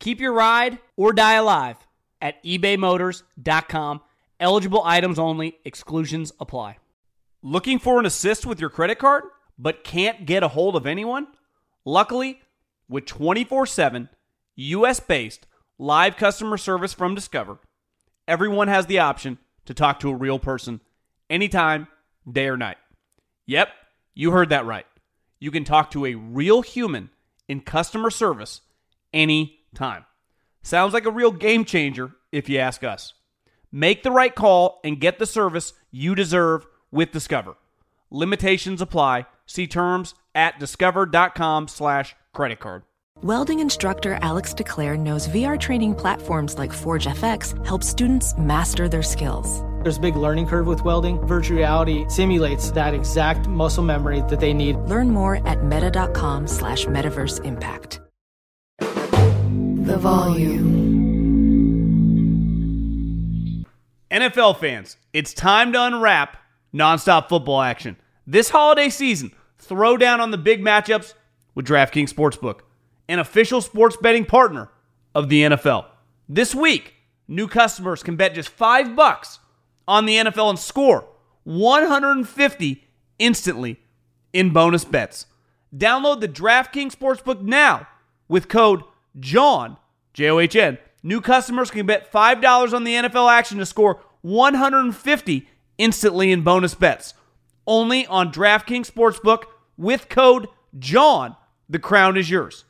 Keep your ride or die alive at ebaymotors.com. Eligible items only. Exclusions apply. Looking for an assist with your credit card, but can't get a hold of anyone? Luckily, with 24/7, U.S.-based live customer service from Discover, everyone has the option to talk to a real person anytime, day or night. Yep, you heard that right. You can talk to a real human in customer service anytime. Sounds like a real game changer if you ask us. Make the right call and get the service you deserve with Discover. Limitations apply. See terms at discover.com/creditcard. Welding instructor Alex DeClaire knows VR training platforms like ForgeFX help students master their skills. There's a big learning curve with welding. Virtual reality simulates that exact muscle memory that they need. Learn more at meta.com/metaverseimpact. The volume. NFL fans, it's time to unwrap nonstop football action. This holiday season, throw down on the big matchups with DraftKings Sportsbook, an official sports betting partner of the NFL. This week, new customers can bet just $5 on the NFL and score $150 instantly in bonus bets. Download the DraftKings Sportsbook now with code JOHN, J-O-H-N. New customers can bet $5 on the NFL action to score $150 instantly in bonus bets. Only on DraftKings Sportsbook with code JOHN. The crown is yours.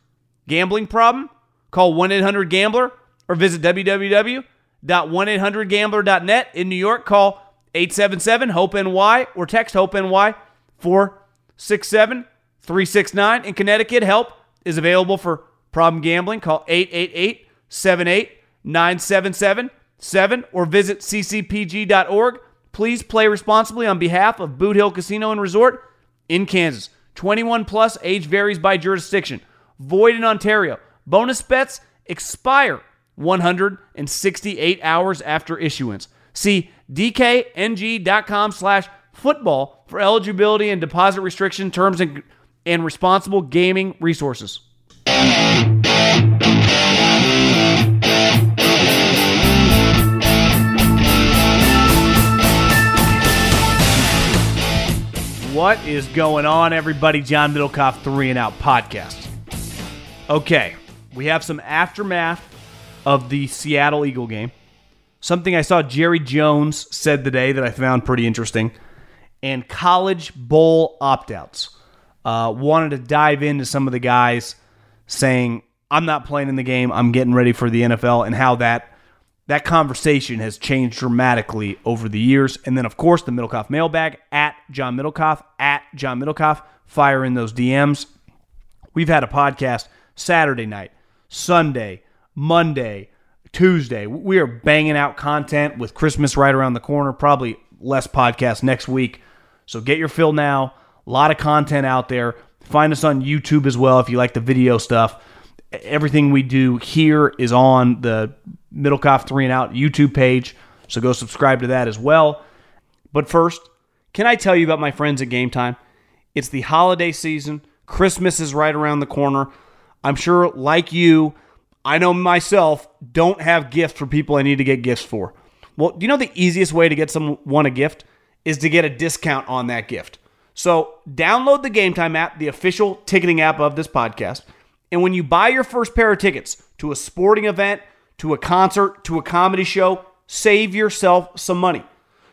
Gambling problem? Call 1-800-GAMBLER or visit www.1800gambler.net. In New York, call 877-HOPE-NY or text HOPE-NY 467-369. In Connecticut, help is available for problem gambling. Call 888-789-7777 or visit ccpg.org. Please play responsibly on behalf of Boot Hill Casino and Resort in Kansas. 21 plus, age varies by jurisdiction. Void in Ontario. Bonus bets expire 168 hours after issuance. See dkng.com/football for eligibility and deposit restriction terms and responsible gaming resources. What is going on, everybody? John Middlecoff, 3 and Out podcast. Okay, we have some aftermath of the Seattle Eagle game. Something I saw Jerry Jones said today that I found pretty interesting. And college bowl opt-outs. Wanted to dive into some of the guys saying, I'm not playing in the game, I'm getting ready for the NFL, and how that conversation has changed dramatically over the years. And then, of course, the Middlecoff mailbag, at John Middlecoff, fire in those DMs. We've had a podcast Saturday night, Sunday, Monday, Tuesday. We are banging out content with Christmas right around the corner, probably less podcasts next week. So get your fill now. A lot of content out there. Find us on YouTube as well if you like the video stuff. Everything we do here is on the Middlecoff 3 and Out YouTube page, so go subscribe to that as well. But first, can I tell you about my friends at Game Time? It's the holiday season. Christmas is right around the corner. I'm sure, like you, I know myself, don't have gifts for people I need to get gifts for. Well, do you know the easiest way to get someone a gift is to get a discount on that gift? So download the Game Time app, the official ticketing app of this podcast, and when you buy your first pair of tickets to a sporting event, to a concert, to a comedy show, save yourself some money.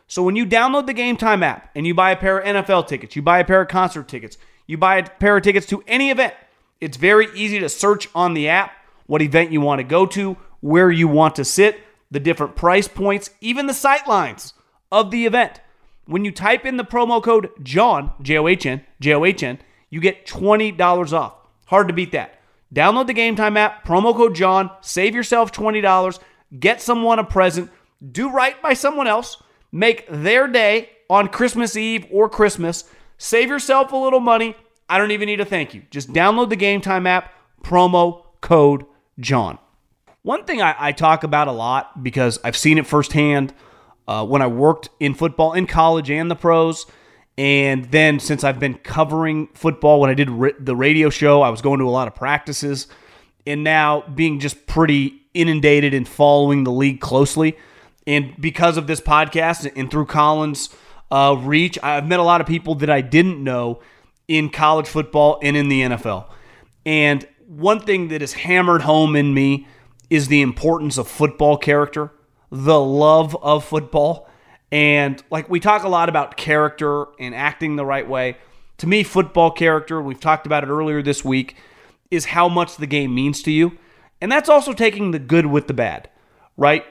So when you download the Game Time app and you buy a pair of NFL tickets, you buy a pair of concert tickets, you buy a pair of tickets to any event, it's very easy to search on the app what event you want to go to, where you want to sit, the different price points, even the sight lines of the event. When you type in the promo code JOHN, J-O-H-N, you get $20 off. Hard to beat that. Download the Game Time app, promo code John, save yourself $20, get someone a present, do right by someone else, make their day on Christmas Eve or Christmas, save yourself a little money. I don't even need a thank you. Just download the Game Time app, promo code John. One thing I talk about a lot because I've seen it firsthand when I worked in football in college and the pros, and then since I've been covering football when I did the radio show, I was going to a lot of practices, and now being just pretty inundated and following the league closely. And because of this podcast and through Colin's reach, I've met a lot of people that I didn't know in college football and in the NFL. And one thing that is hammered home in me is the importance of football character, the love of football. And like we talk a lot about character and acting the right way. To me, football character, we've talked about it earlier this week, is how much the game means to you. And that's also taking the good with the bad, right?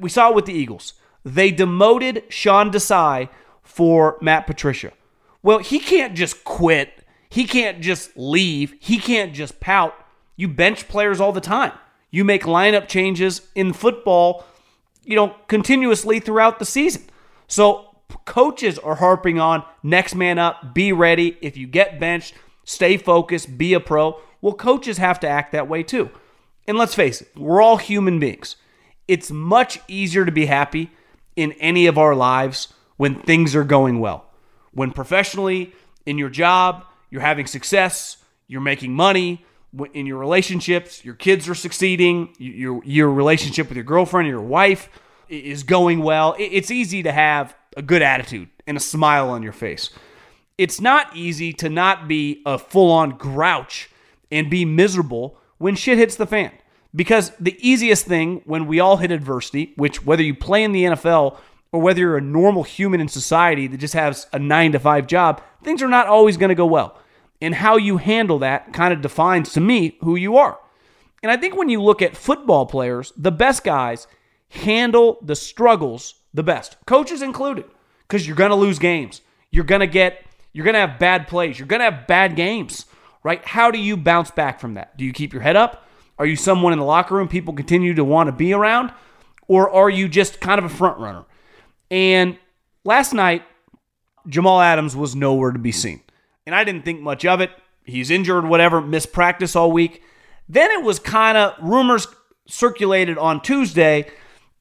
We saw it with the Eagles. They demoted Sean Desai for Matt Patricia. Well, he can't just quit. He can't just leave. He can't just pout. You bench players all the time. You make lineup changes in football, you know, continuously throughout the season. So coaches are harping on next man up, be ready. If you get benched, stay focused, be a pro. Well, coaches have to act that way too. And let's face it, we're all human beings. It's much easier to be happy in any of our lives when things are going well. When professionally, in your job, you're having success, you're making money, in your relationships, your kids are succeeding, your relationship with your girlfriend or your wife is going well. It's easy to have a good attitude and a smile on your face. It's not easy to not be a full-on grouch and be miserable when shit hits the fan. Because the easiest thing when we all hit adversity, which whether you play in the NFL or whether you're a normal human in society that just has a 9-to-5 job, things are not always going to go well. And how you handle that kind of defines, to me, who you are. And I think when you look at football players, the best guys handle the struggles the best, coaches included, because you're going to lose games. You're going to have bad plays. You're going to have bad games, right? How do you bounce back from that? Do you keep your head up? Are you someone in the locker room people continue to want to be around? Or are you just kind of a front runner? And last night, Jamal Adams was nowhere to be seen. And I didn't think much of it. He's injured, whatever, missed practice all week. Then it was kind of rumors circulated on Tuesday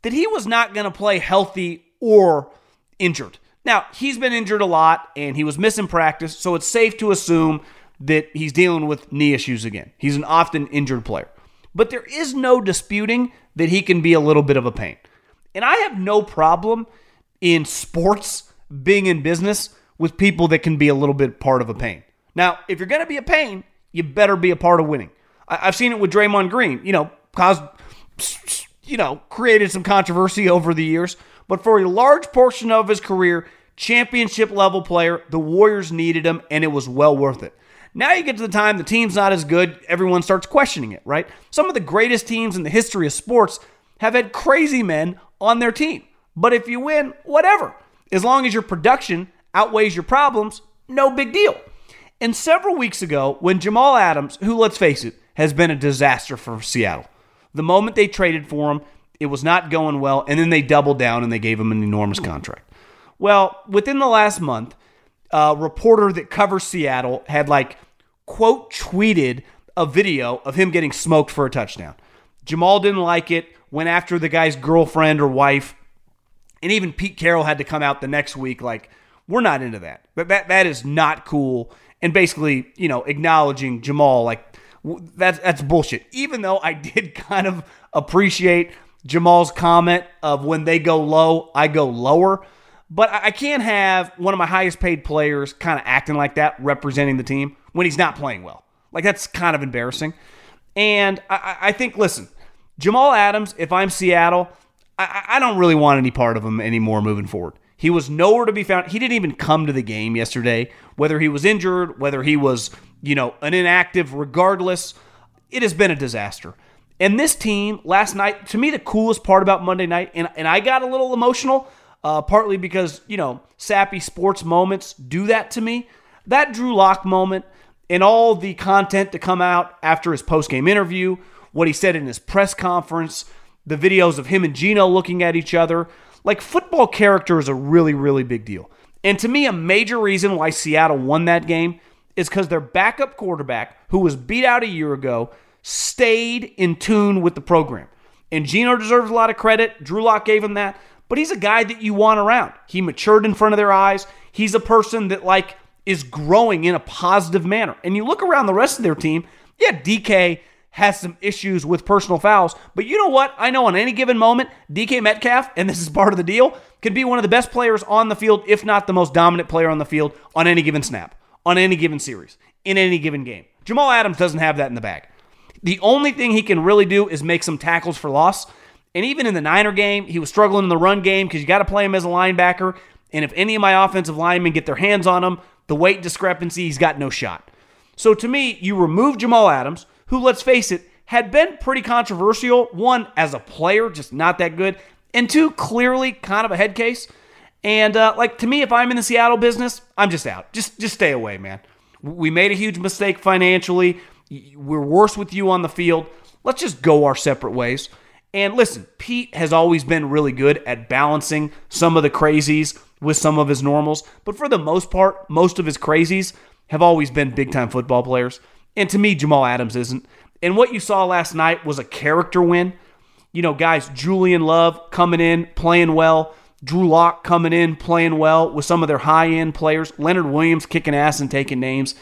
that he was not going to play healthy or injured. Now, he's been injured a lot, and he was missing practice, so it's safe to assume that he's dealing with knee issues again. He's an often injured player. But there is no disputing that he can be a little bit of a pain. And I have no problem in sports being in business with people that can be a little bit part of a pain. Now, if you're going to be a pain, you better be a part of winning. I've seen it with Draymond Green, created some controversy over the years, but for a large portion of his career, championship level player, the Warriors needed him, and it was well worth it. Now you get to the time the team's not as good, everyone starts questioning it, right? Some of the greatest teams in the history of sports have had crazy men on their team. But if you win, whatever. As long as your production outweighs your problems, no big deal. And several weeks ago, when Jamal Adams, who, let's face it, has been a disaster for Seattle, the moment they traded for him, it was not going well, and then they doubled down and they gave him an enormous contract. Well, within the last month, a reporter that covers Seattle had, quote, tweeted a video of him getting smoked for a touchdown. Jamal didn't like it, went after the guy's girlfriend or wife, and even Pete Carroll had to come out the next week we're not into that. That is not cool. And basically, acknowledging Jamal, that's bullshit. Even though I did kind of appreciate Jamal's comment of when they go low, I go lower. But I can't have one of my highest paid players kind of acting like that, representing the team, when he's not playing well. That's kind of embarrassing. And I think, listen, Jamal Adams, if I'm Seattle, I don't really want any part of him anymore moving forward. He was nowhere to be found. He didn't even come to the game yesterday, whether he was injured, whether he was, an inactive, regardless. It has been a disaster. And this team last night, to me, the coolest part about Monday night, and I got a little emotional, partly because, sappy sports moments do that to me. That Drew Lock moment in all the content to come out after his post-game interview, what he said in his press conference, the videos of him and Gino looking at each other. Like, football character is a really, really big deal. And to me, a major reason why Seattle won that game is because their backup quarterback, who was beat out a year ago, stayed in tune with the program. And Gino deserves a lot of credit. Drew Lock gave him that. But he's a guy that you want around. He matured in front of their eyes. He's a person that, like, is growing in a positive manner. And you look around the rest of their team, yeah, DK has some issues with personal fouls, but you know what? I know on any given moment, DK Metcalf, and this is part of the deal, could be one of the best players on the field, if not the most dominant player on the field, on any given snap, on any given series, in any given game. Jamal Adams doesn't have that in the bag. The only thing he can really do is make some tackles for loss, and even in the Niner game, he was struggling in the run game because you got to play him as a linebacker, and if any of my offensive linemen get their hands on him, the weight discrepancy, he's got no shot. So to me, you remove Jamal Adams, who, let's face it, had been pretty controversial, one, as a player, just not that good, and two, clearly kind of a head case. And, like, to me, if I'm in the Seattle business, I'm just out. Just stay away, man. We made a huge mistake financially. We're worse with you on the field. Let's just go our separate ways. And listen, Pete has always been really good at balancing some of the crazies with some of his normals. But for the most part, most of his crazies have always been big-time football players. And to me, Jamal Adams isn't. And what you saw last night was a character win. You know, guys, Julian Love coming in, playing well. Drew Lock coming in, playing well with some of their high-end players. Leonard Williams kicking ass and taking names.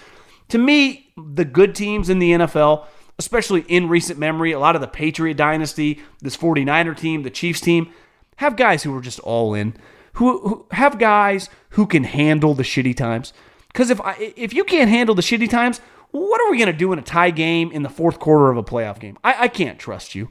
To me, the good teams in the NFL, especially in recent memory, a lot of the Patriot dynasty, this 49er team, the Chiefs team, have guys who are just all in, who have guys who can handle the shitty times. Because if you can't handle the shitty times, what are we going to do in a tie game in the fourth quarter of a playoff game? I can't trust you.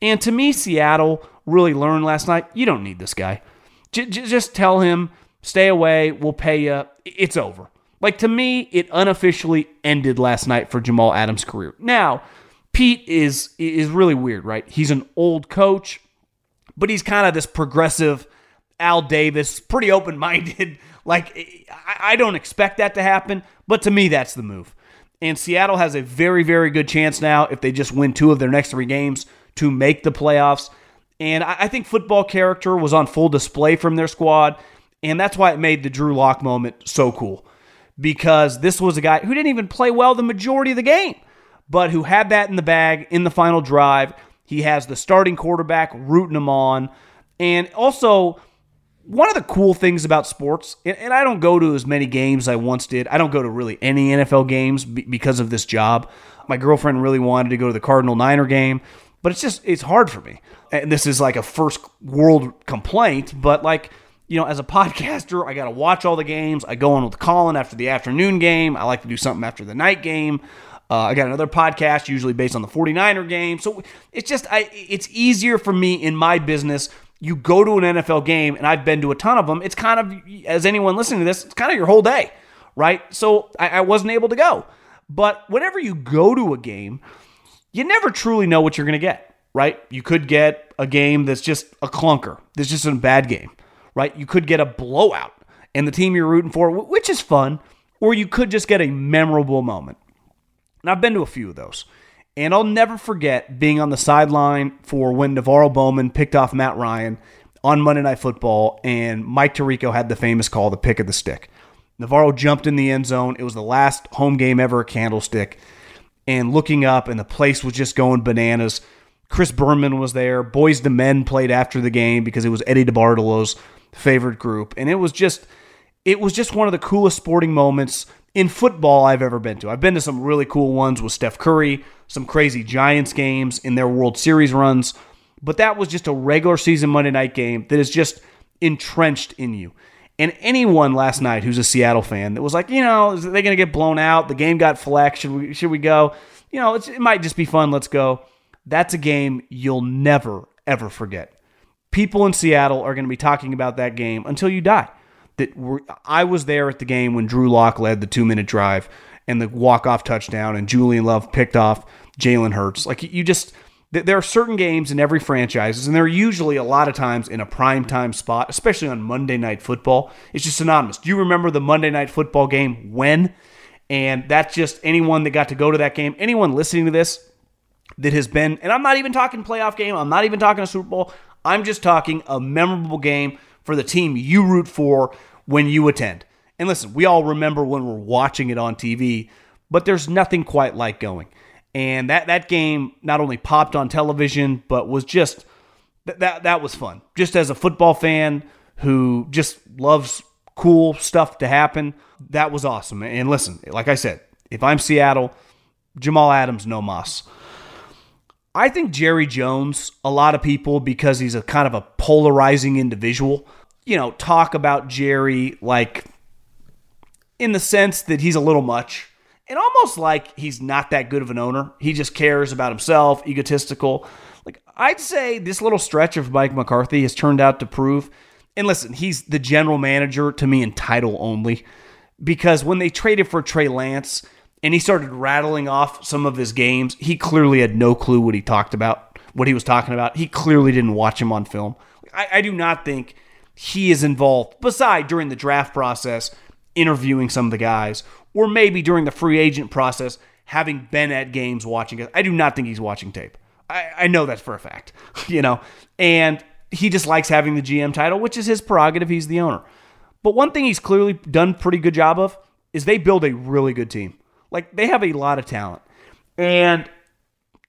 And to me, Seattle really learned last night, you don't need this guy. Just tell him, stay away, we'll pay you. It's over. Like, to me, it unofficially ended last night for Jamal Adams' career. Now, Pete is really weird, right? He's an old coach, but he's kind of this progressive Al Davis, pretty open-minded. Like, I don't expect that to happen, but to me, that's the move. And Seattle has a very, very good chance now, if they just win two of their next three games, to make the playoffs. And I think football character was on full display from their squad, and that's why it made the Drew Lock moment so cool. Because this was a guy who didn't even play well the majority of the game, but who had that in the bag in the final drive. He has the starting quarterback rooting him on. And also, one of the cool things about sports, and I don't go to as many games as I once did. I don't go to really any NFL games because of this job. My girlfriend really wanted to go to the Cardinal-Niner game, but it's hard for me. And this is like a first world complaint, but like, you know, as a podcaster, I got to watch all the games. I go on with Colin after the afternoon game. I like to do something after the night game. I got another podcast, usually based on the 49er game. So it's just, it's easier for me in my business. You go to an NFL game, and I've been to a ton of them, it's kind of, as anyone listening to this, it's kind of your whole day, right? So I wasn't able to go. But whenever you go to a game, you never truly know what you're going to get, right? You could get a game that's just a clunker, that's just a bad game, right? You could get a blowout and the team you're rooting for, which is fun, or you could just get a memorable moment. And I've been to a few of those. And I'll never forget being on the sideline for when Navarro Bowman picked off Matt Ryan on Monday Night Football, and Mike Tirico had the famous call, the pick of the stick. Navarro jumped in the end zone. It was the last home game ever at Candlestick. And looking up, and the place was just going bananas. Chris Berman was there. Boys the Men played after the game because it was Eddie DeBartolo's favorite group. And it was just one of the coolest sporting moments in football I've ever been to. I've been to some really cool ones with Steph Curry, some crazy Giants games in their World Series runs, but that was just a regular season Monday night game that is just entrenched in you. And anyone last night who's a Seattle fan that was like, you know, are they going to get blown out? The game got flagged. Should we go? You know, it might just be fun. Let's go. That's a game you'll never, ever forget. People in Seattle are going to be talking about that game until you die. I was there at the game when Drew Lock led the 2-minute drive and the walk-off touchdown, and Julian Love picked off Jalen Hurts. Like, you just, there are certain games in every franchise, and they're usually a lot of times in a primetime spot, especially on Monday Night Football. It's just synonymous. Do you remember the Monday Night Football game when? And that's just anyone that got to go to that game, anyone listening to this that has been, and I'm not even talking playoff game, I'm not even talking a Super Bowl, I'm just talking a memorable game for the team you root for when you attend. And listen, we all remember when we're watching it on TV, but there's nothing quite like going. And that game not only popped on television, but was just, that was fun. Just as a football fan who just loves cool stuff to happen, that was awesome. And listen, like I said, if I'm Seattle, Jamal Adams, no mas. I think Jerry Jones, a lot of people, because he's a kind of a polarizing individual, talk about Jerry like in the sense that he's a little much and almost like he's not that good of an owner. He just cares about himself, egotistical. Like, I'd say this little stretch of Mike McCarthy has turned out to prove. And listen, he's the general manager, to me, in title only, because when they traded for Trey Lance and he started rattling off some of his games, he clearly had no clue what he talked about, what he was talking about. He clearly didn't watch him on film. I do not think he is involved, beside during the draft process, interviewing some of the guys, or maybe during the free agent process, having been at games watching it. I do not think he's watching tape. I know that for a fact, and he just likes having the GM title, which is his prerogative. He's the owner. But one thing he's clearly done pretty good job of is they build a really good team. Like, they have a lot of talent. And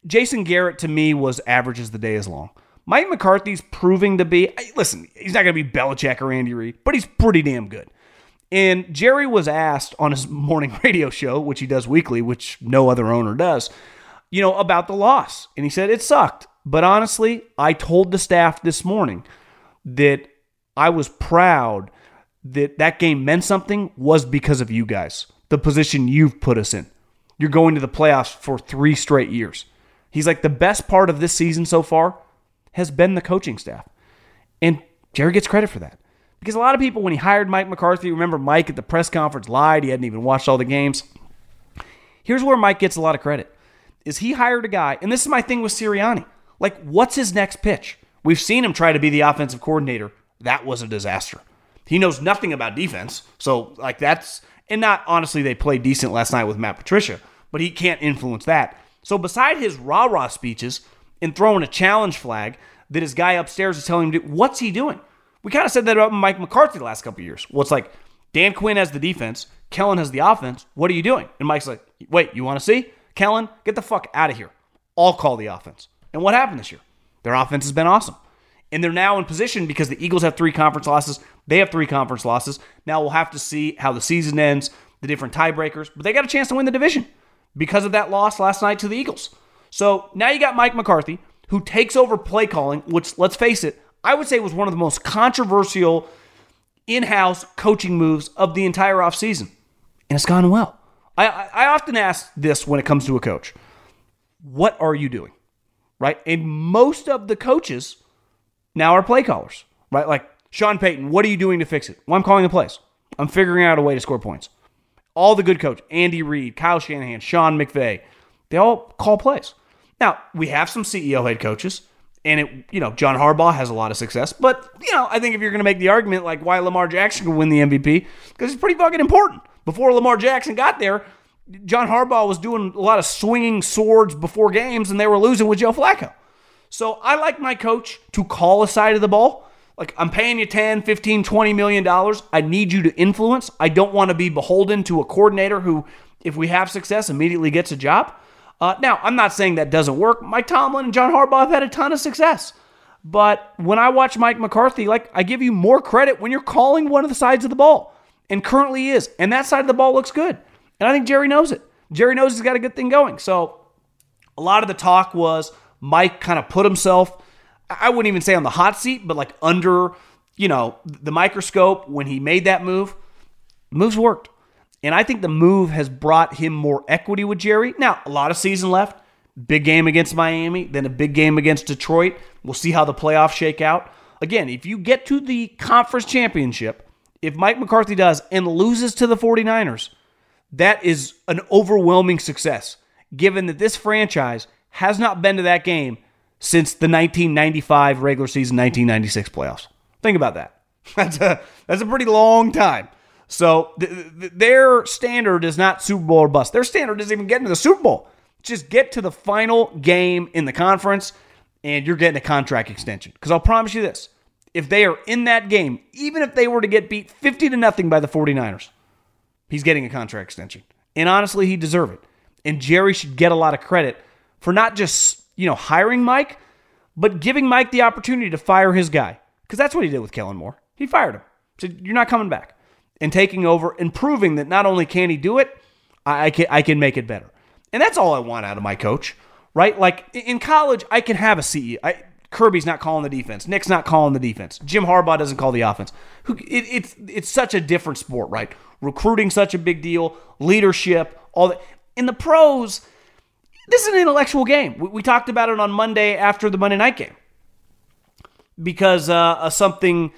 Jason Garrett, to me, was average as the day is long. Mike McCarthy's proving to be, listen, he's not going to be Belichick or Andy Reid, but he's pretty damn good. And Jerry was asked on his morning radio show, which he does weekly, which no other owner does, about the loss. And he said, it sucked. But honestly, I told the staff this morning that I was proud that that game meant something was because of you guys, the position you've put us in. You're going to the playoffs for 3 straight years. He's like, the best part of this season so far has been the coaching staff. And Jerry gets credit for that. Because a lot of people, when he hired Mike McCarthy, remember Mike at the press conference lied. He hadn't even watched all the games. Here's where Mike gets a lot of credit. Is he hired a guy, and this is my thing with Sirianni. Like, what's his next pitch? We've seen him try to be the offensive coordinator. That was a disaster. He knows nothing about defense. So, and not, honestly, they played decent last night with Matt Patricia, but he can't influence that. So, beside his rah-rah speeches and throwing a challenge flag that his guy upstairs is telling him to do, what's he doing? We kind of said that about Mike McCarthy the last couple of years. Well, it's like, Dan Quinn has the defense. Kellen has the offense. What are you doing? And Mike's like, wait, you want to see? Kellen, get the fuck out of here. I'll call the offense. And what happened this year? Their offense has been awesome. And they're now in position because the Eagles have 3 conference losses. They have 3 conference losses. Now we'll have to see how the season ends, the different tiebreakers. But they got a chance to win the division because of that loss last night to the Eagles. So now you got Mike McCarthy, who takes over play calling, which, let's face it, I would say was one of the most controversial in-house coaching moves of the entire offseason. And it's gone well. I often ask this when it comes to a coach. What are you doing? Right? And most of the coaches now are play callers, right? Like Sean Payton, what are you doing to fix it? Well, I'm calling the plays. I'm figuring out a way to score points. All the good coaches, Andy Reid, Kyle Shanahan, Sean McVay, they all call plays. Now, we have some CEO head coaches, and John Harbaugh has a lot of success, but, I think if you're going to make the argument like why Lamar Jackson can win the MVP, because it's pretty fucking important. Before Lamar Jackson got there, John Harbaugh was doing a lot of swinging swords before games, and they were losing with Joe Flacco. So I like my coach to call a side of the ball. Like, I'm paying you $10, $15, $20 million. I need you to influence. I don't want to be beholden to a coordinator who, if we have success, immediately gets a job. Now, I'm not saying that doesn't work. Mike Tomlin and John Harbaugh have had a ton of success. But when I watch Mike McCarthy, I give you more credit when you're calling one of the sides of the ball, and currently is. And that side of the ball looks good. And I think Jerry knows it. Jerry knows he's got a good thing going. So a lot of the talk was Mike kind of put himself, I wouldn't even say on the hot seat, but under, the microscope when he made that move. The move's worked. And I think the move has brought him more equity with Jerry. Now, a lot of season left. Big game against Miami, then a big game against Detroit. We'll see how the playoffs shake out. Again, if you get to the conference championship, if Mike McCarthy does and loses to the 49ers, that is an overwhelming success, given that this franchise has not been to that game since the 1995 regular season, 1996 playoffs. Think about that. That's a pretty long time. So their standard is not Super Bowl or bust. Their standard isn't even getting to the Super Bowl. Just get to the final game in the conference, and you're getting a contract extension. Because I'll promise you this. If they are in that game, even if they were to get beat 50-0 by the 49ers, he's getting a contract extension. And honestly, he deserved it. And Jerry should get a lot of credit for not just, hiring Mike, but giving Mike the opportunity to fire his guy. Because that's what he did with Kellen Moore. He fired him. He said, you're not coming back. And taking over and proving that not only can he do it, I can make it better. And that's all I want out of my coach, right? Like, in college, I can have a CEO. Kirby's not calling the defense. Nick's not calling the defense. Jim Harbaugh doesn't call the offense. It's such a different sport, right? Recruiting's such a big deal. Leadership, all that. In the pros, this is an intellectual game. We talked about it on Monday after the Monday night game because something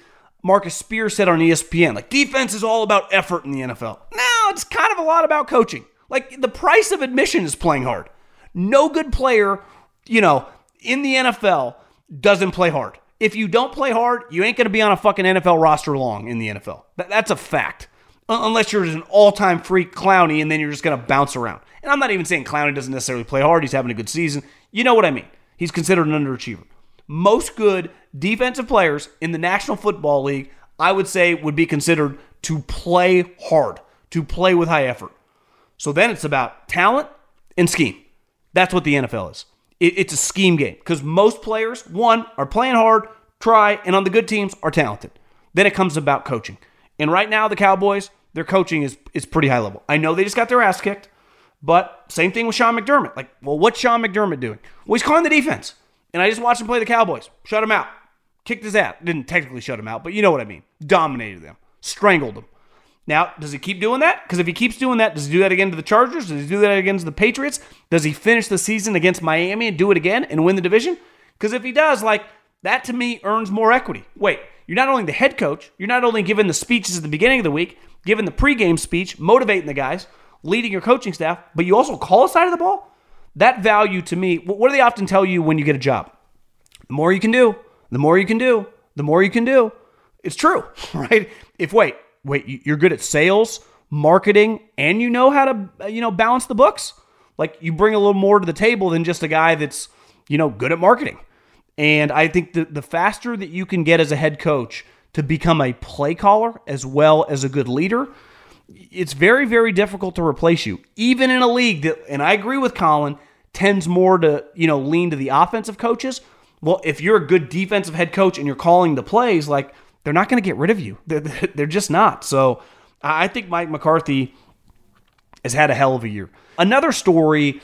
Marcus Spear said on ESPN. Like, defense is all about effort in the NFL. No, it's kind of a lot about coaching. Like, the price of admission is playing hard. No good player, in the NFL doesn't play hard. If you don't play hard, you ain't going to be on a fucking NFL roster long in the NFL. That's a fact. Unless you're just an all-time freak Clowney, and then you're just going to bounce around. And I'm not even saying Clowney doesn't necessarily play hard. He's having a good season. You know what I mean. He's considered an underachiever. Most good defensive players in the National Football League, I would say, would be considered to play hard, to play with high effort. So then it's about talent and scheme. That's what the NFL is. It's a scheme game because most players, one, are playing hard, try, and on the good teams are talented. Then it comes about coaching. And right now, the Cowboys, their coaching is pretty high level. I know they just got their ass kicked, but same thing with Sean McDermott. Like, well, what's Sean McDermott doing? Well, he's calling the defense. And I just watched him play the Cowboys. Shut him out. Kicked his ass. Didn't technically shut him out, but you know what I mean. Dominated them. Strangled them. Now, does he keep doing that? Because if he keeps doing that, does he do that again to the Chargers? Does he do that against the Patriots? Does he finish the season against Miami and do it again and win the division? Because if he does, that to me earns more equity. Wait, you're not only the head coach, you're not only giving the speeches at the beginning of the week, giving the pregame speech, motivating the guys, leading your coaching staff, but you also call a side of the ball? That value to me, what do they often tell you when you get a job? The more you can do, the more you can do, the more you can do. It's true, right? Wait, you're good at sales, marketing, and you know how to, balance the books? Like, you bring a little more to the table than just a guy that's, good at marketing. And I think the faster that you can get as a head coach to become a play caller as well as a good leader, it's very, very difficult to replace you. Even in a league that, and I agree with Colin, tends more to, lean to the offensive coaches. Well, if you're a good defensive head coach and you're calling the plays, they're not going to get rid of you. They're just not. So I think Mike McCarthy has had a hell of a year. Another story,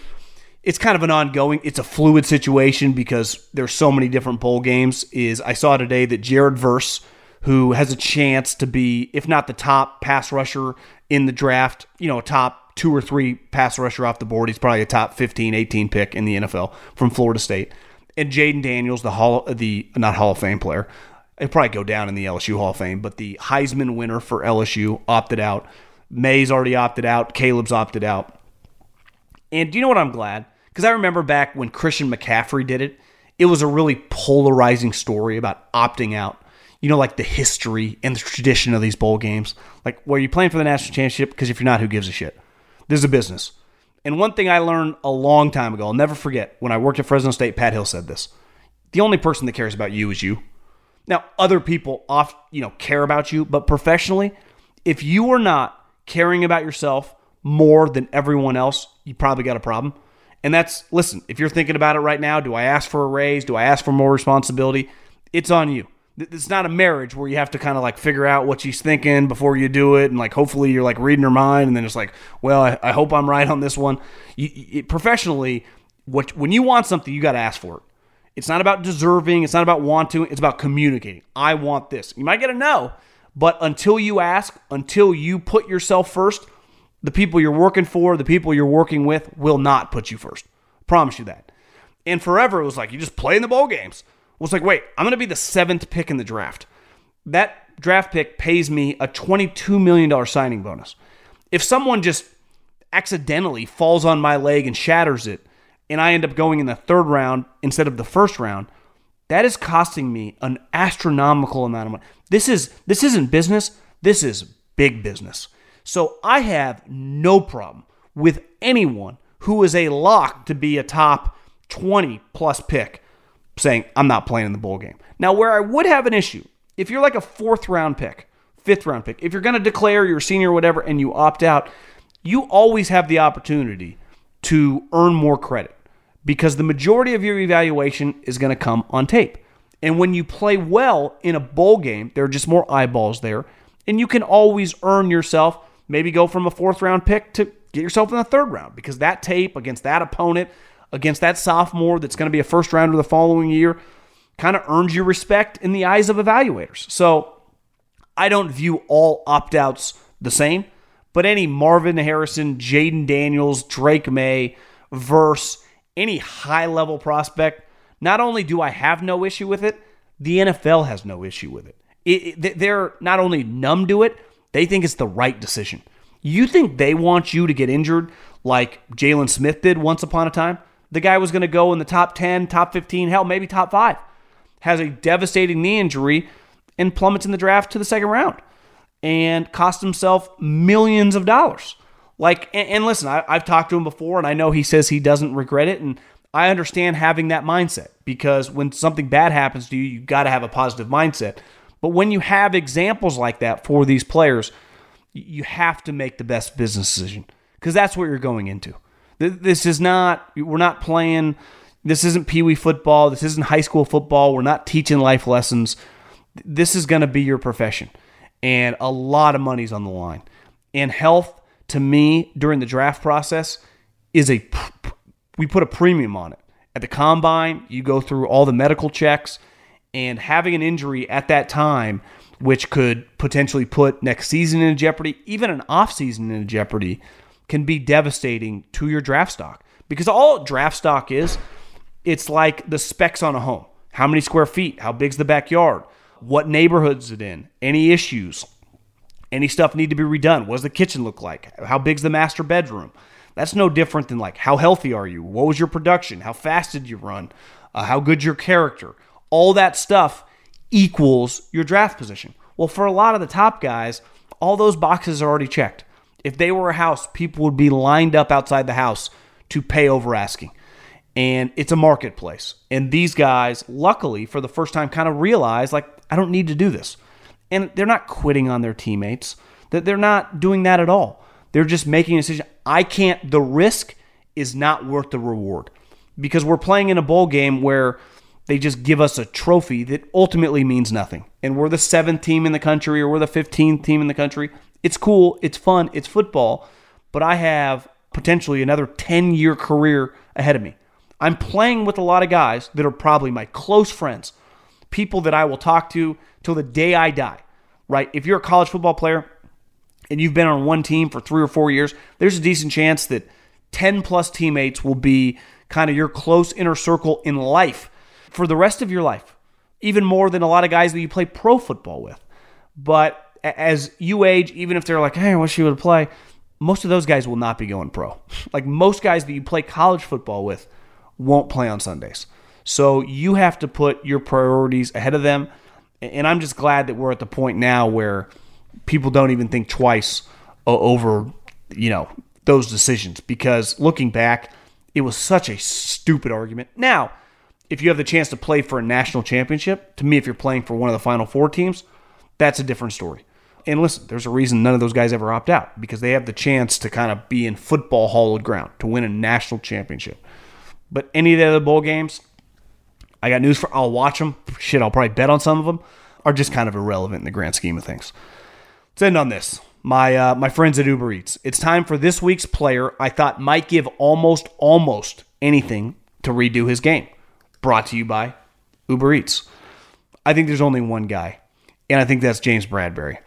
it's kind of an ongoing, it's a fluid situation because there's so many different bowl games, is I saw today that Jared Verse, who has a chance to be, if not the top pass rusher in the draft, a top 2 or 3 pass rusher off the board. He's probably a top 15, 18 pick in the NFL from Florida State. And Jaden Daniels, not Hall of Fame player, it'll probably go down in the LSU Hall of Fame, but the Heisman winner for LSU opted out. May's already opted out. Caleb's opted out. And do you know what I'm glad? Because I remember back when Christian McCaffrey did it, it was a really polarizing story about opting out. The history and the tradition of these bowl games. Were you playing for the national championship? Because if you're not, who gives a shit? This is a business. And one thing I learned a long time ago, I'll never forget, when I worked at Fresno State, Pat Hill said this. The only person that cares about you is you. Now, other people care about you, but professionally, if you are not caring about yourself more than everyone else, you probably got a problem. And listen, if you're thinking about it right now, do I ask for a raise? Do I ask for more responsibility? It's on you. It's not a marriage where you have to kind of figure out what she's thinking before you do it. And hopefully you're reading her mind and then it's well, I hope I'm right on this one. Professionally, when you want something, you got to ask for it. It's not about deserving. It's not about want to. It's about communicating. I want this. You might get a no, but until you ask, until you put yourself first, the people you're working for, the people you're working with will not put you first. I promise you that. And forever, it was you just play in the bowl games. Well, it's wait, I'm going to be the 7th pick in the draft. That draft pick pays me a $22 million signing bonus. If someone just accidentally falls on my leg and shatters it, and I end up going in the 3rd round instead of the 1st round, that is costing me an astronomical amount of money. This isn't business. This is big business. So I have no problem with anyone who is a lock to be a top 20-plus pick saying, I'm not playing in the bowl game. Now, where I would have an issue, if you're like a fourth-round pick, fifth-round pick, if you're going to declare you're a senior or whatever and you opt out, you always have the opportunity to earn more credit because the majority of your evaluation is going to come on tape. And when you play well in a bowl game, there are just more eyeballs there, and you can always earn yourself. Maybe go from a fourth-round pick to get yourself in the third round because that tape against that opponent, against that sophomore that's going to be a first-rounder the following year, kind of earns you respect in the eyes of evaluators. So I don't view all opt-outs the same, but any Marvin Harrison, Jaden Daniels, Drake May versus any high-level prospect, not only do I have no issue with it, the NFL has no issue with it. They're not only numb to it, they think it's the right decision. You think they want you to get injured like Jalen Smith did once upon a time? The guy was going to go in the top 10, top 15, hell, maybe top 5. Has a devastating knee injury and plummets in the draft to the second round and cost himself millions of dollars. Like, and listen, I've talked to him before, and I know he says he doesn't regret it, and I understand having that mindset because when something bad happens to you, you've got to have a positive mindset. But when you have examples like that for these players, you have to make the best business decision because that's what you're going into. This is not, we're not playing, this isn't Pee Wee football, this isn't high school football, we're not teaching life lessons. This is going to be your profession, and a lot of money's on the line. And health, to me, during the draft process, is we put a premium on it. At the combine, you go through all the medical checks, and having an injury at that time, which could potentially put next season in jeopardy, even an offseason in jeopardy, can be devastating to your draft stock. Because all draft stock is, it's like the specs on a home. How many square feet? How big's the backyard? What neighborhood's it in? Any issues? Any stuff need to be redone? What does the kitchen look like? How big's the master bedroom? That's no different than like how healthy are you? What was your production? How fast did you run? How good's your character? All that stuff equals your draft position. Well, for a lot of the top guys, all those boxes are already checked. If they were a house, people would be lined up outside the house to pay over asking. And it's a marketplace. And these guys, luckily, for the first time, kind of realize, like, I don't need to do this. And they're not quitting on their teammates. They're not doing that at all. They're just making a decision. The risk is not worth the reward. Because we're playing in a bowl game where they just give us a trophy that ultimately means nothing. And we're the 7th team in the country or we're the 15th team in the country. It's cool. It's fun. It's football. But I have potentially another 10-year career ahead of me. I'm playing with a lot of guys that are probably my close friends, people that I will talk to till the day I die, right? If you're a college football player and you've been on one team for 3 or 4 years, there's a decent chance that 10-plus teammates will be kind of your close inner circle in life for the rest of your life, even more than a lot of guys that you play pro football with. But as you age, even if they're like, hey, I wish you would play, most of those guys will not be going pro. Like most guys that you play college football with won't play on Sundays. So you have to put your priorities ahead of them. And I'm just glad that we're at the point now where people don't even think twice over, those decisions. Because looking back, it was such a stupid argument. Now, if you have the chance to play for a national championship, to me, if you're playing for one of the Final Four teams, that's a different story. And listen, there's a reason none of those guys ever opt out because they have the chance to kind of be in football hallowed ground, to win a national championship. But any of the other bowl games, I got news for, I'll watch them. Shit, I'll probably bet on some of them, are just kind of irrelevant in the grand scheme of things. Let's end on this. My friends at Uber Eats, it's time for this week's player I thought might give almost anything to redo his game. Brought to you by Uber Eats. I think there's only one guy, and I think that's James Bradbury.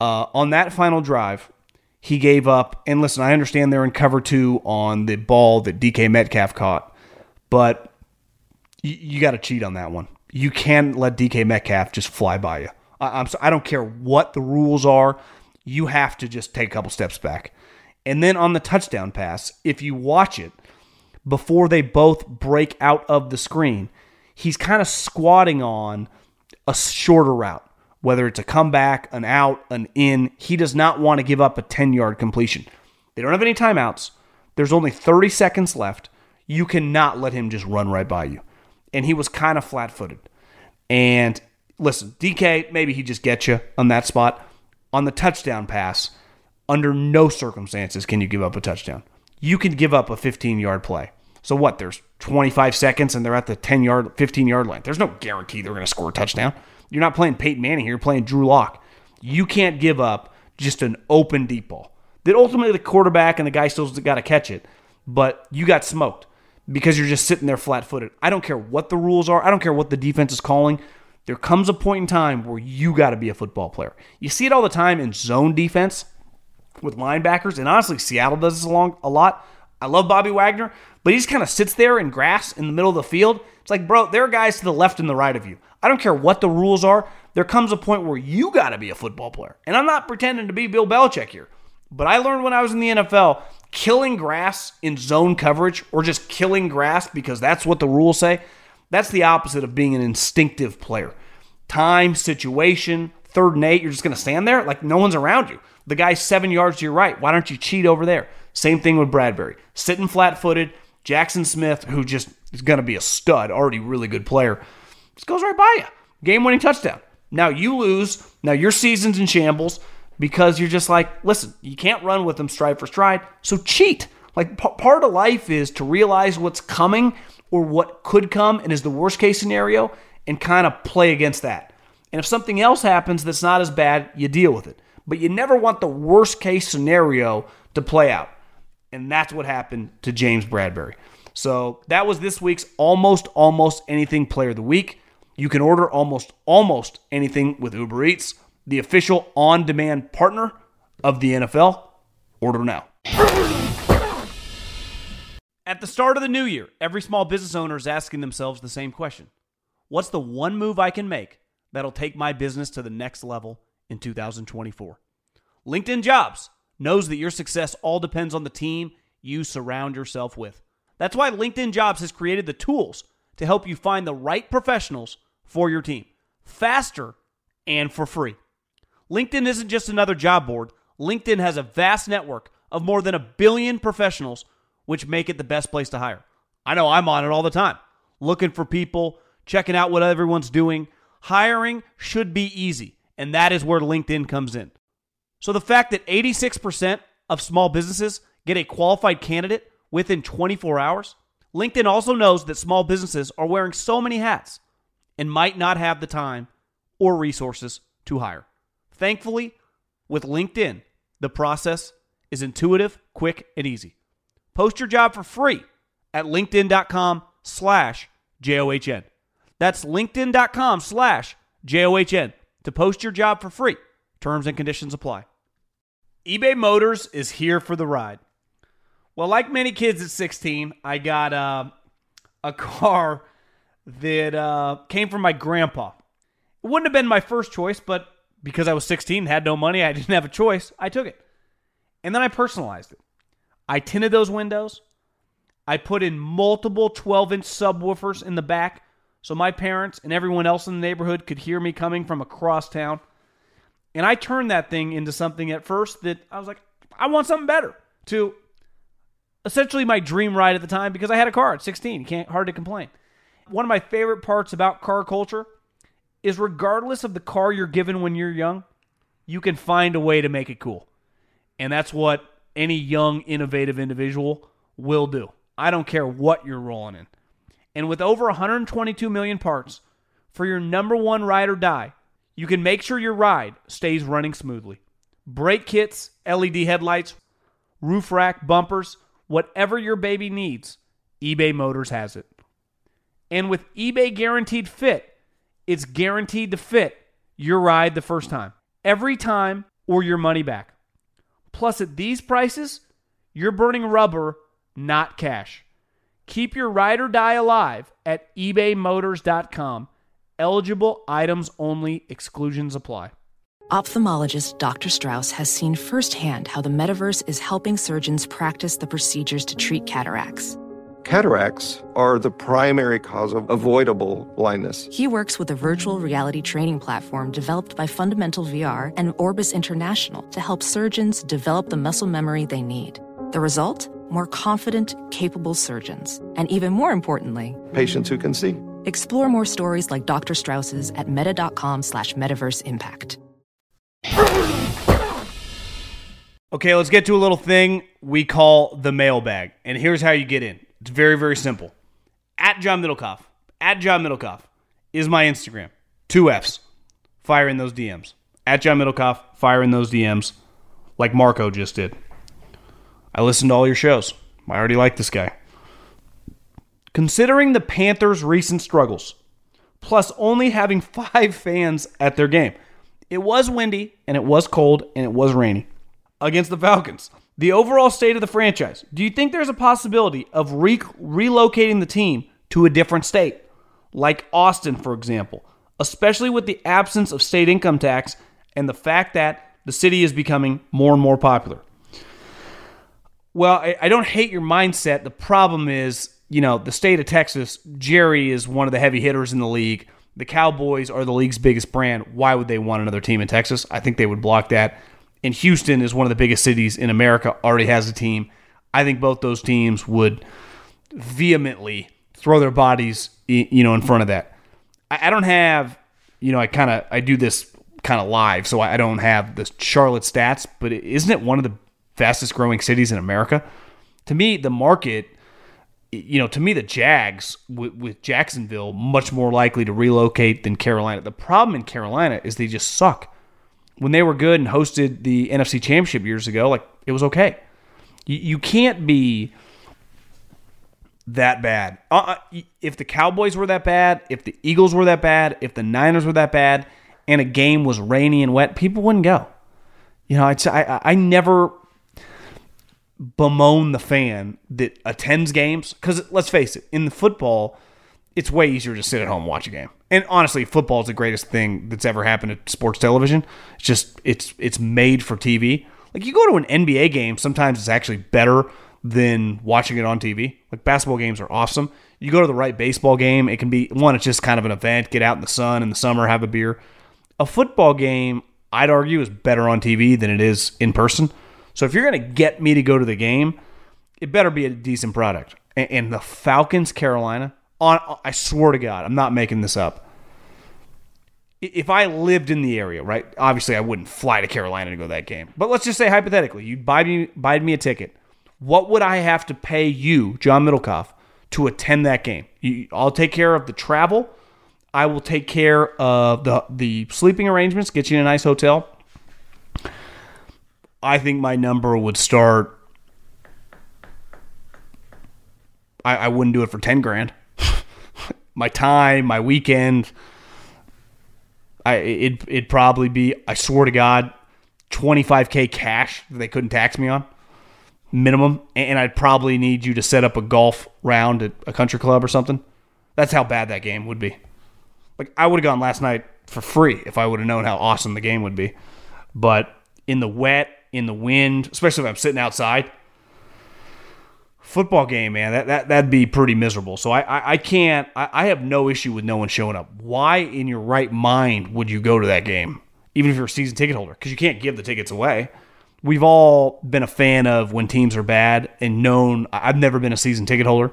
On that final drive, he gave up, and listen, I understand they're in cover two on the ball that DK Metcalf caught, but you got to cheat on that one. You can't let DK Metcalf just fly by you. I don't care what the rules are. You have to just take a couple steps back. And then on the touchdown pass, if you watch it, before they both break out of the screen, he's kind of squatting on a shorter route whether it's a comeback, an out, an in. He does not want to give up a 10-yard completion. They don't have any timeouts. There's only 30 seconds left. You cannot let him just run right by you. And he was kind of flat-footed. And listen, DK, maybe he just gets you on that spot. On the touchdown pass, under no circumstances can you give up a touchdown. You can give up a 15-yard play. So what, there's 25 seconds and they're at the 10-yard, 15-yard line. There's no guarantee they're going to score a touchdown. You're not playing Peyton Manning here. You're playing Drew Lock. You can't give up just an open deep ball. That ultimately the quarterback and the guy still's got to catch it, but you got smoked because you're just sitting there flat-footed. I don't care what the rules are. I don't care what the defense is calling. There comes a point in time where you got to be a football player. You see it all the time in zone defense with linebackers, and honestly, Seattle does this a lot. I love Bobby Wagner, but he just kind of sits there in grass in the middle of the field. It's like, bro, there are guys to the left and the right of you. I don't care what the rules are. There comes a point where you got to be a football player. And I'm not pretending to be Bill Belichick here, but I learned when I was in the NFL, killing grass in zone coverage or just killing grass because that's what the rules say, that's the opposite of being an instinctive player. Time, situation, 3rd and 8, you're just going to stand there like no one's around you. The guy's 7 yards to your right. Why don't you cheat over there? Same thing with Bradbury. Sitting flat-footed, Jackson Smith, who just is going to be a stud, already really good player, just goes right by you. Game-winning touchdown. Now you lose. Now your season's in shambles because you're just like, listen, you can't run with them stride for stride, so cheat. Like part of life is to realize what's coming or what could come and is the worst-case scenario and kind of play against that. And if something else happens that's not as bad, you deal with it. But you never want the worst-case scenario to play out. And that's what happened to James Bradbury. So that was this week's Almost Anything Player of the Week. You can order Almost Anything with Uber Eats, the official on-demand partner of the NFL. Order now. At the start of the new year, every small business owner is asking themselves the same question. What's the one move I can make that'll take my business to the next level in 2024? LinkedIn Jobs knows that your success all depends on the team you surround yourself with. That's why LinkedIn Jobs has created the tools to help you find the right professionals for your team, faster and for free. LinkedIn isn't just another job board. LinkedIn has a vast network of more than 1 billion professionals, which make it the best place to hire. I know I'm on it all the time, looking for people, checking out what everyone's doing. Hiring should be easy, and that is where LinkedIn comes in. So the fact that 86% of small businesses get a qualified candidate within 24 hours, LinkedIn also knows that small businesses are wearing so many hats and might not have the time or resources to hire. Thankfully, with LinkedIn, the process is intuitive, quick, and easy. Post your job for free at linkedin.com/JOHN. That's linkedin.com/JOHN to post your job for free. Terms and conditions apply. eBay Motors is here for the ride. Well, like many kids at 16, I got a car that came from my grandpa. It wouldn't have been my first choice, but because I was 16 and had no money, I didn't have a choice. I took it. And then I personalized it. I tinted those windows. I put in multiple 12-inch subwoofers in the back so my parents and everyone else in the neighborhood could hear me coming from across town. And I turned that thing into something at first that I was like, I want something better, to essentially my dream ride at the time because I had a car at 16. Hard to complain. One of my favorite parts about car culture is regardless of the car you're given when you're young, you can find a way to make it cool. And that's what any young, innovative individual will do. I don't care what you're rolling in. And with over 122 million parts for your number one ride or die, you can make sure your ride stays running smoothly. Brake kits, LED headlights, roof rack, bumpers, whatever your baby needs, eBay Motors has it. And with eBay Guaranteed Fit, it's guaranteed to fit your ride the first time, every time, or your money back. Plus, at these prices, you're burning rubber, not cash. Keep your ride or die alive at ebaymotors.com. Eligible items only. Exclusions apply. Ophthalmologist Dr. Strauss has seen firsthand how the metaverse is helping surgeons practice the procedures to treat cataracts. Cataracts are the primary cause of avoidable blindness. He works with a virtual reality training platform developed by Fundamental VR and Orbis International to help surgeons develop the muscle memory they need. The result? More confident, capable surgeons. And even more importantly, patients who can see. Explore more stories like Dr. Strauss's at meta.com/metaverseimpact. Okay, let's get to a little thing we call the mailbag. And here's how you get in. It's very, very simple. At John Middlecoff is my Instagram. 2 Fs. Fire in those DMs. At John Middlecoff, fire in those DMs like Marco just did. I listened to all your shows. I already like this guy. Considering the Panthers' recent struggles, plus only having 5 fans at their game, it was windy, and it was cold, and it was rainy against the Falcons. The overall state of the franchise. Do you think there's a possibility of relocating the team to a different state? Like Austin, for example. Especially with the absence of state income tax and the fact that the city is becoming more and more popular. Well, I don't hate your mindset. The problem is, you know, the state of Texas, Jerry is one of the heavy hitters in the league. The Cowboys are the league's biggest brand. Why would they want another team in Texas? I think they would block that. And Houston is one of the biggest cities in America, already has a team. I think both those teams would vehemently throw their bodies, you know, in front of that. I don't have, you know, I do this kind of live, so I don't have the Charlotte stats, but isn't it one of the fastest growing cities in America? To me, the market, you know, to me, the Jags with Jacksonville much more likely to relocate than Carolina. The problem in Carolina is they just suck. When they were good and hosted the NFC Championship years ago, like, it was okay. You can't be that bad. If the Cowboys were that bad, if the Eagles were that bad, if the Niners were that bad, and a game was rainy and wet, people wouldn't go. You know, I never bemoan the fan that attends games. Because let's face it, in the football, it's way easier to sit at home and watch a game. And honestly, football is the greatest thing that's ever happened to sports television. It's just, it's made for TV. Like, you go to an NBA game, sometimes it's actually better than watching it on TV. Like, basketball games are awesome. You go to the right baseball game, it can be, one, it's just kind of an event, get out in the sun in the summer, have a beer. A football game, I'd argue, is better on TV than it is in person. So if you're going to get me to go to the game, it better be a decent product. And the Falcons, Carolina... I swear to God, I'm not making this up. If I lived in the area, right, obviously I wouldn't fly to Carolina to go to that game. But let's just say hypothetically, you'd buy me a ticket. What would I have to pay you, John Middlecoff, to attend that game? I'll take care of the travel. I will take care of the sleeping arrangements, get you in a nice hotel. I think my number would start... I wouldn't do it for $10,000. My time, my weekend, it'd probably be, I swear to God, $25,000 cash that they couldn't tax me on, minimum. And I'd probably need you to set up a golf round at a country club or something. That's how bad that game would be. Like, I would have gone last night for free if I would have known how awesome the game would be. But in the wet, in the wind, especially if I'm sitting outside, football game, man, that'd be pretty miserable. So I have no issue with no one showing up. Why in your right mind would you go to that game, even if you're a season ticket holder? Because you can't give the tickets away. We've all been a fan of when teams are bad and known. I've never been a season ticket holder.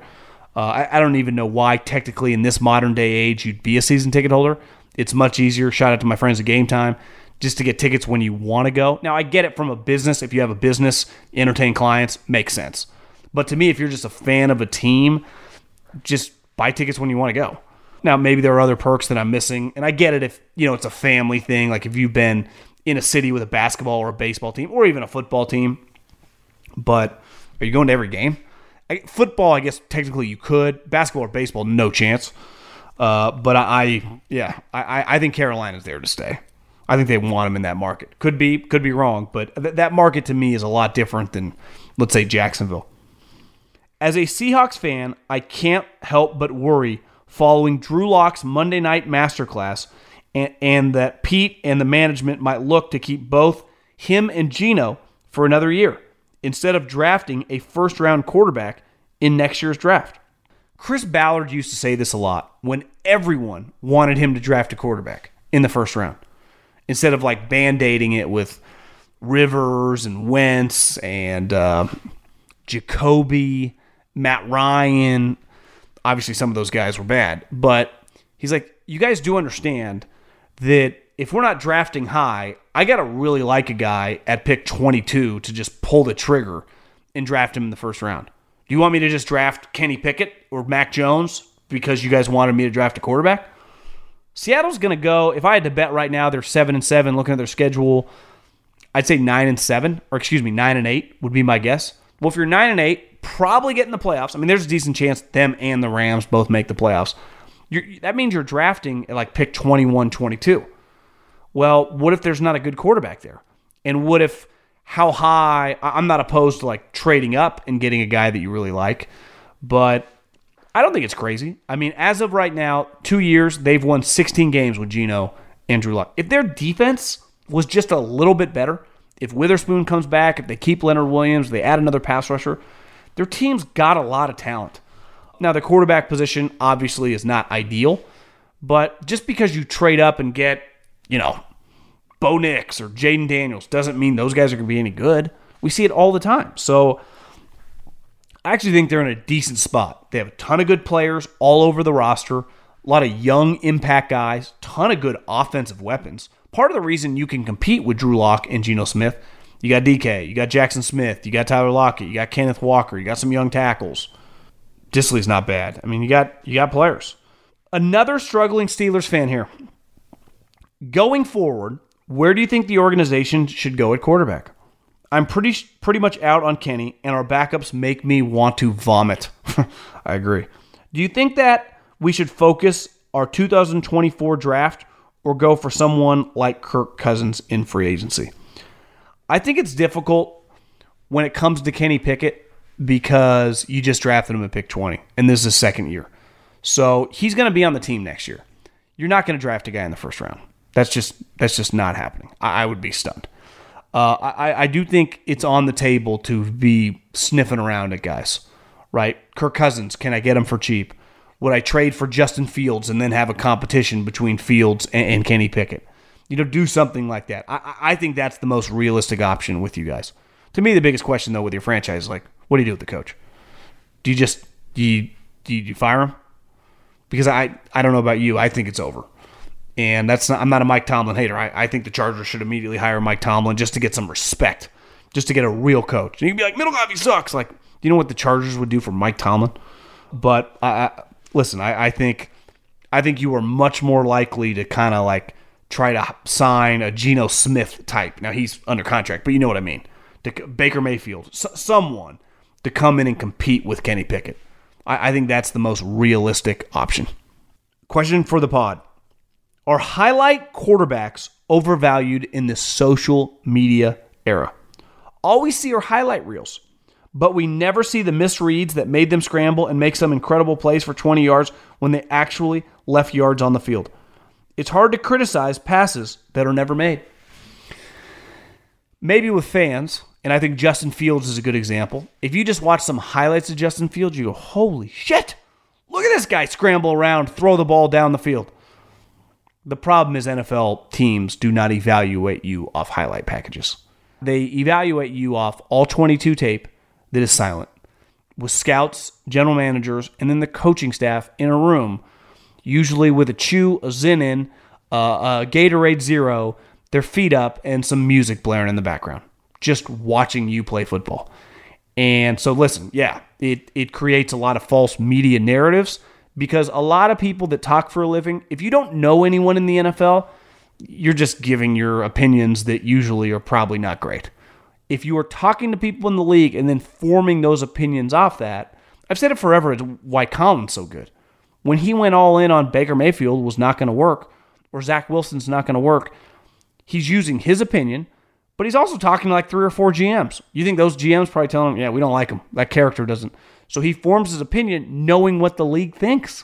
I don't even know why technically in this modern day age you'd be a season ticket holder. It's much easier, shout out to my friends at Game Time, just to get tickets when you want to go. Now, I get it from a business. If you have a business, entertain clients, makes sense. But to me, if you're just a fan of a team, just buy tickets when you want to go. Now, maybe there are other perks that I'm missing. And I get it if, you know, it's a family thing. Like if you've been in a city with a basketball or a baseball team or even a football team. But are you going to every game? Football, I guess technically you could. Basketball or baseball, no chance. But I think Carolina's there to stay. I think they want him in that market. Could be wrong. But that market to me is a lot different than, let's say, Jacksonville. As a Seahawks fan, I can't help but worry following Drew Lock's Monday night masterclass and that Pete and the management might look to keep both him and Gino for another year instead of drafting a first-round quarterback in next year's draft. Chris Ballard used to say this a lot when everyone wanted him to draft a quarterback in the first round, instead of like band-aiding it with Rivers and Wentz and Jacoby, Matt Ryan. Obviously, some of those guys were bad, but he's like, you guys do understand that if we're not drafting high, I got to really like a guy at pick 22 to just pull the trigger and draft him in the first round. Do you want me to just draft Kenny Pickett or Mac Jones because you guys wanted me to draft a quarterback? Seattle's going to go, if I had to bet right now, they're 7-7 looking at their schedule. I'd say 9-7, or excuse me, 9-8 would be my guess. Well, if you're 9-8, probably getting the playoffs. I mean, there's a decent chance them and the Rams both make the playoffs. That means you're drafting at like pick 21, 22. Well, what if there's not a good quarterback there? And what if how high? I'm not opposed to like trading up and getting a guy that you really like, but I don't think it's crazy. I mean, as of right now, 2 years, they've won 16 games with Gino and Drew Lock. If their defense was just a little bit better, if Witherspoon comes back, if they keep Leonard Williams, they add another pass rusher, their team's got a lot of talent. Now, the quarterback position obviously is not ideal, but just because you trade up and get, you know, Bo Nix or Jaden Daniels doesn't mean those guys are going to be any good. We see it all the time. So I actually think they're in a decent spot. They have a ton of good players all over the roster, a lot of young impact guys, ton of good offensive weapons. Part of the reason you can compete with Drew Lock and Geno Smith, you got DK, you got Jackson Smith, you got Tyler Lockett, you got Kenneth Walker, you got some young tackles. Disley's not bad. I mean, you got players. Another struggling Steelers fan here. Going forward, where do you think the organization should go at quarterback? I'm pretty much out on Kenny, and our backups make me want to vomit. I agree. Do you think that we should focus our 2024 draft or go for someone like Kirk Cousins in free agency? I think it's difficult when it comes to Kenny Pickett because you just drafted him at pick 20, and this is his second year. So he's going to be on the team next year. You're not going to draft a guy in the first round. That's just not happening. I would be stunned. I do think it's on the table to be sniffing around at guys, right? Kirk Cousins, can I get him for cheap? Would I trade for Justin Fields and then have a competition between Fields and Kenny Pickett? You know, do something like that. I think that's the most realistic option with you guys. To me, the biggest question, though, with your franchise is like, what do you do with the coach? Do you fire him? Because I don't know about you. I think it's over. And I'm not a Mike Tomlin hater. I think the Chargers should immediately hire Mike Tomlin just to get some respect, just to get a real coach. And you can be like, Middlecoff, he sucks. Like, you know what the Chargers would do for Mike Tomlin? But I think you are much more likely to kind of like try to sign a Geno Smith type. Now, he's under contract, but you know what I mean. Baker Mayfield, someone to come in and compete with Kenny Pickett. I think that's the most realistic option. Question for the pod. Are highlight quarterbacks overvalued in this social media era? All we see are highlight reels, but we never see the misreads that made them scramble and make some incredible plays for 20 yards when they actually left yards on the field. It's hard to criticize passes that are never made. Maybe with fans, and I think Justin Fields is a good example. If you just watch some highlights of Justin Fields, you go, holy shit, look at this guy scramble around, throw the ball down the field. The problem is NFL teams do not evaluate you off highlight packages. They evaluate you off all 22 tape that is silent. With scouts, general managers, and then the coaching staff in a room, usually with a chew, a Zenin, a Gatorade Zero, their feet up, and some music blaring in the background, just watching you play football. And so listen, yeah, it creates a lot of false media narratives. Because a lot of people that talk for a living, if you don't know anyone in the NFL, you're just giving your opinions that usually are probably not great. If you are talking to people in the league and then forming those opinions off that, I've said it forever, it's why Colin's so good. When he went all in on Baker Mayfield was not going to work, or Zach Wilson's not going to work, he's using his opinion, but he's also talking to like 3 or 4 GMs. You think those GMs probably telling him, yeah, we don't like him. That character doesn't. So he forms his opinion knowing what the league thinks.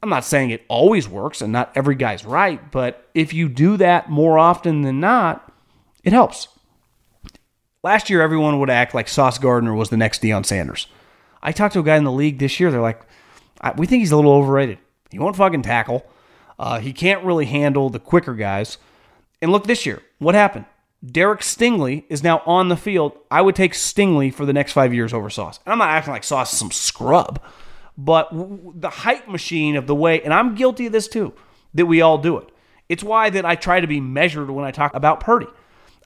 I'm not saying it always works and not every guy's right, but if you do that more often than not, it helps. Last year, everyone would act like Sauce Gardner was the next Deion Sanders. I talked to a guy in the league this year. They're like, we think he's a little overrated. He won't fucking tackle. He can't really handle the quicker guys. And look this year, what happened? Derek Stingley is now on the field. I would take Stingley for the next 5 years over Sauce. And I'm not acting like Sauce is some scrub, but the hype machine of the way, and I'm guilty of this too, that we all do it. It's why that I try to be measured when I talk about Purdy.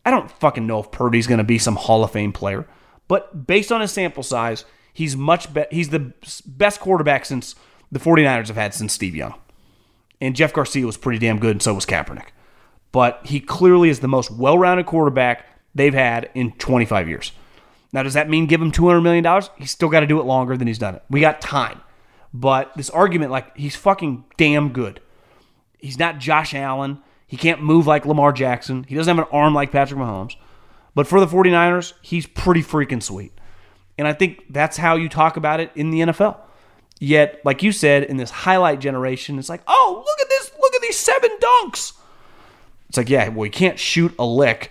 I don't fucking know if Purdy's going to be some Hall of Fame player, but based on his sample size, he's the best quarterback since the 49ers have had since Steve Young. And Jeff Garcia was pretty damn good, and so was Kaepernick. But he clearly is the most well-rounded quarterback they've had in 25 years. Now, does that mean give him $200 million? He's still got to do it longer than he's done it. We got time. But this argument, like, he's fucking damn good. He's not Josh Allen. He can't move like Lamar Jackson. He doesn't have an arm like Patrick Mahomes. But for the 49ers, he's pretty freaking sweet. And I think that's how you talk about it in the NFL. Yet, like you said, in this highlight generation, it's like, oh, look at this. Look at these 7 dunks. It's like, yeah, well, he can't shoot a lick,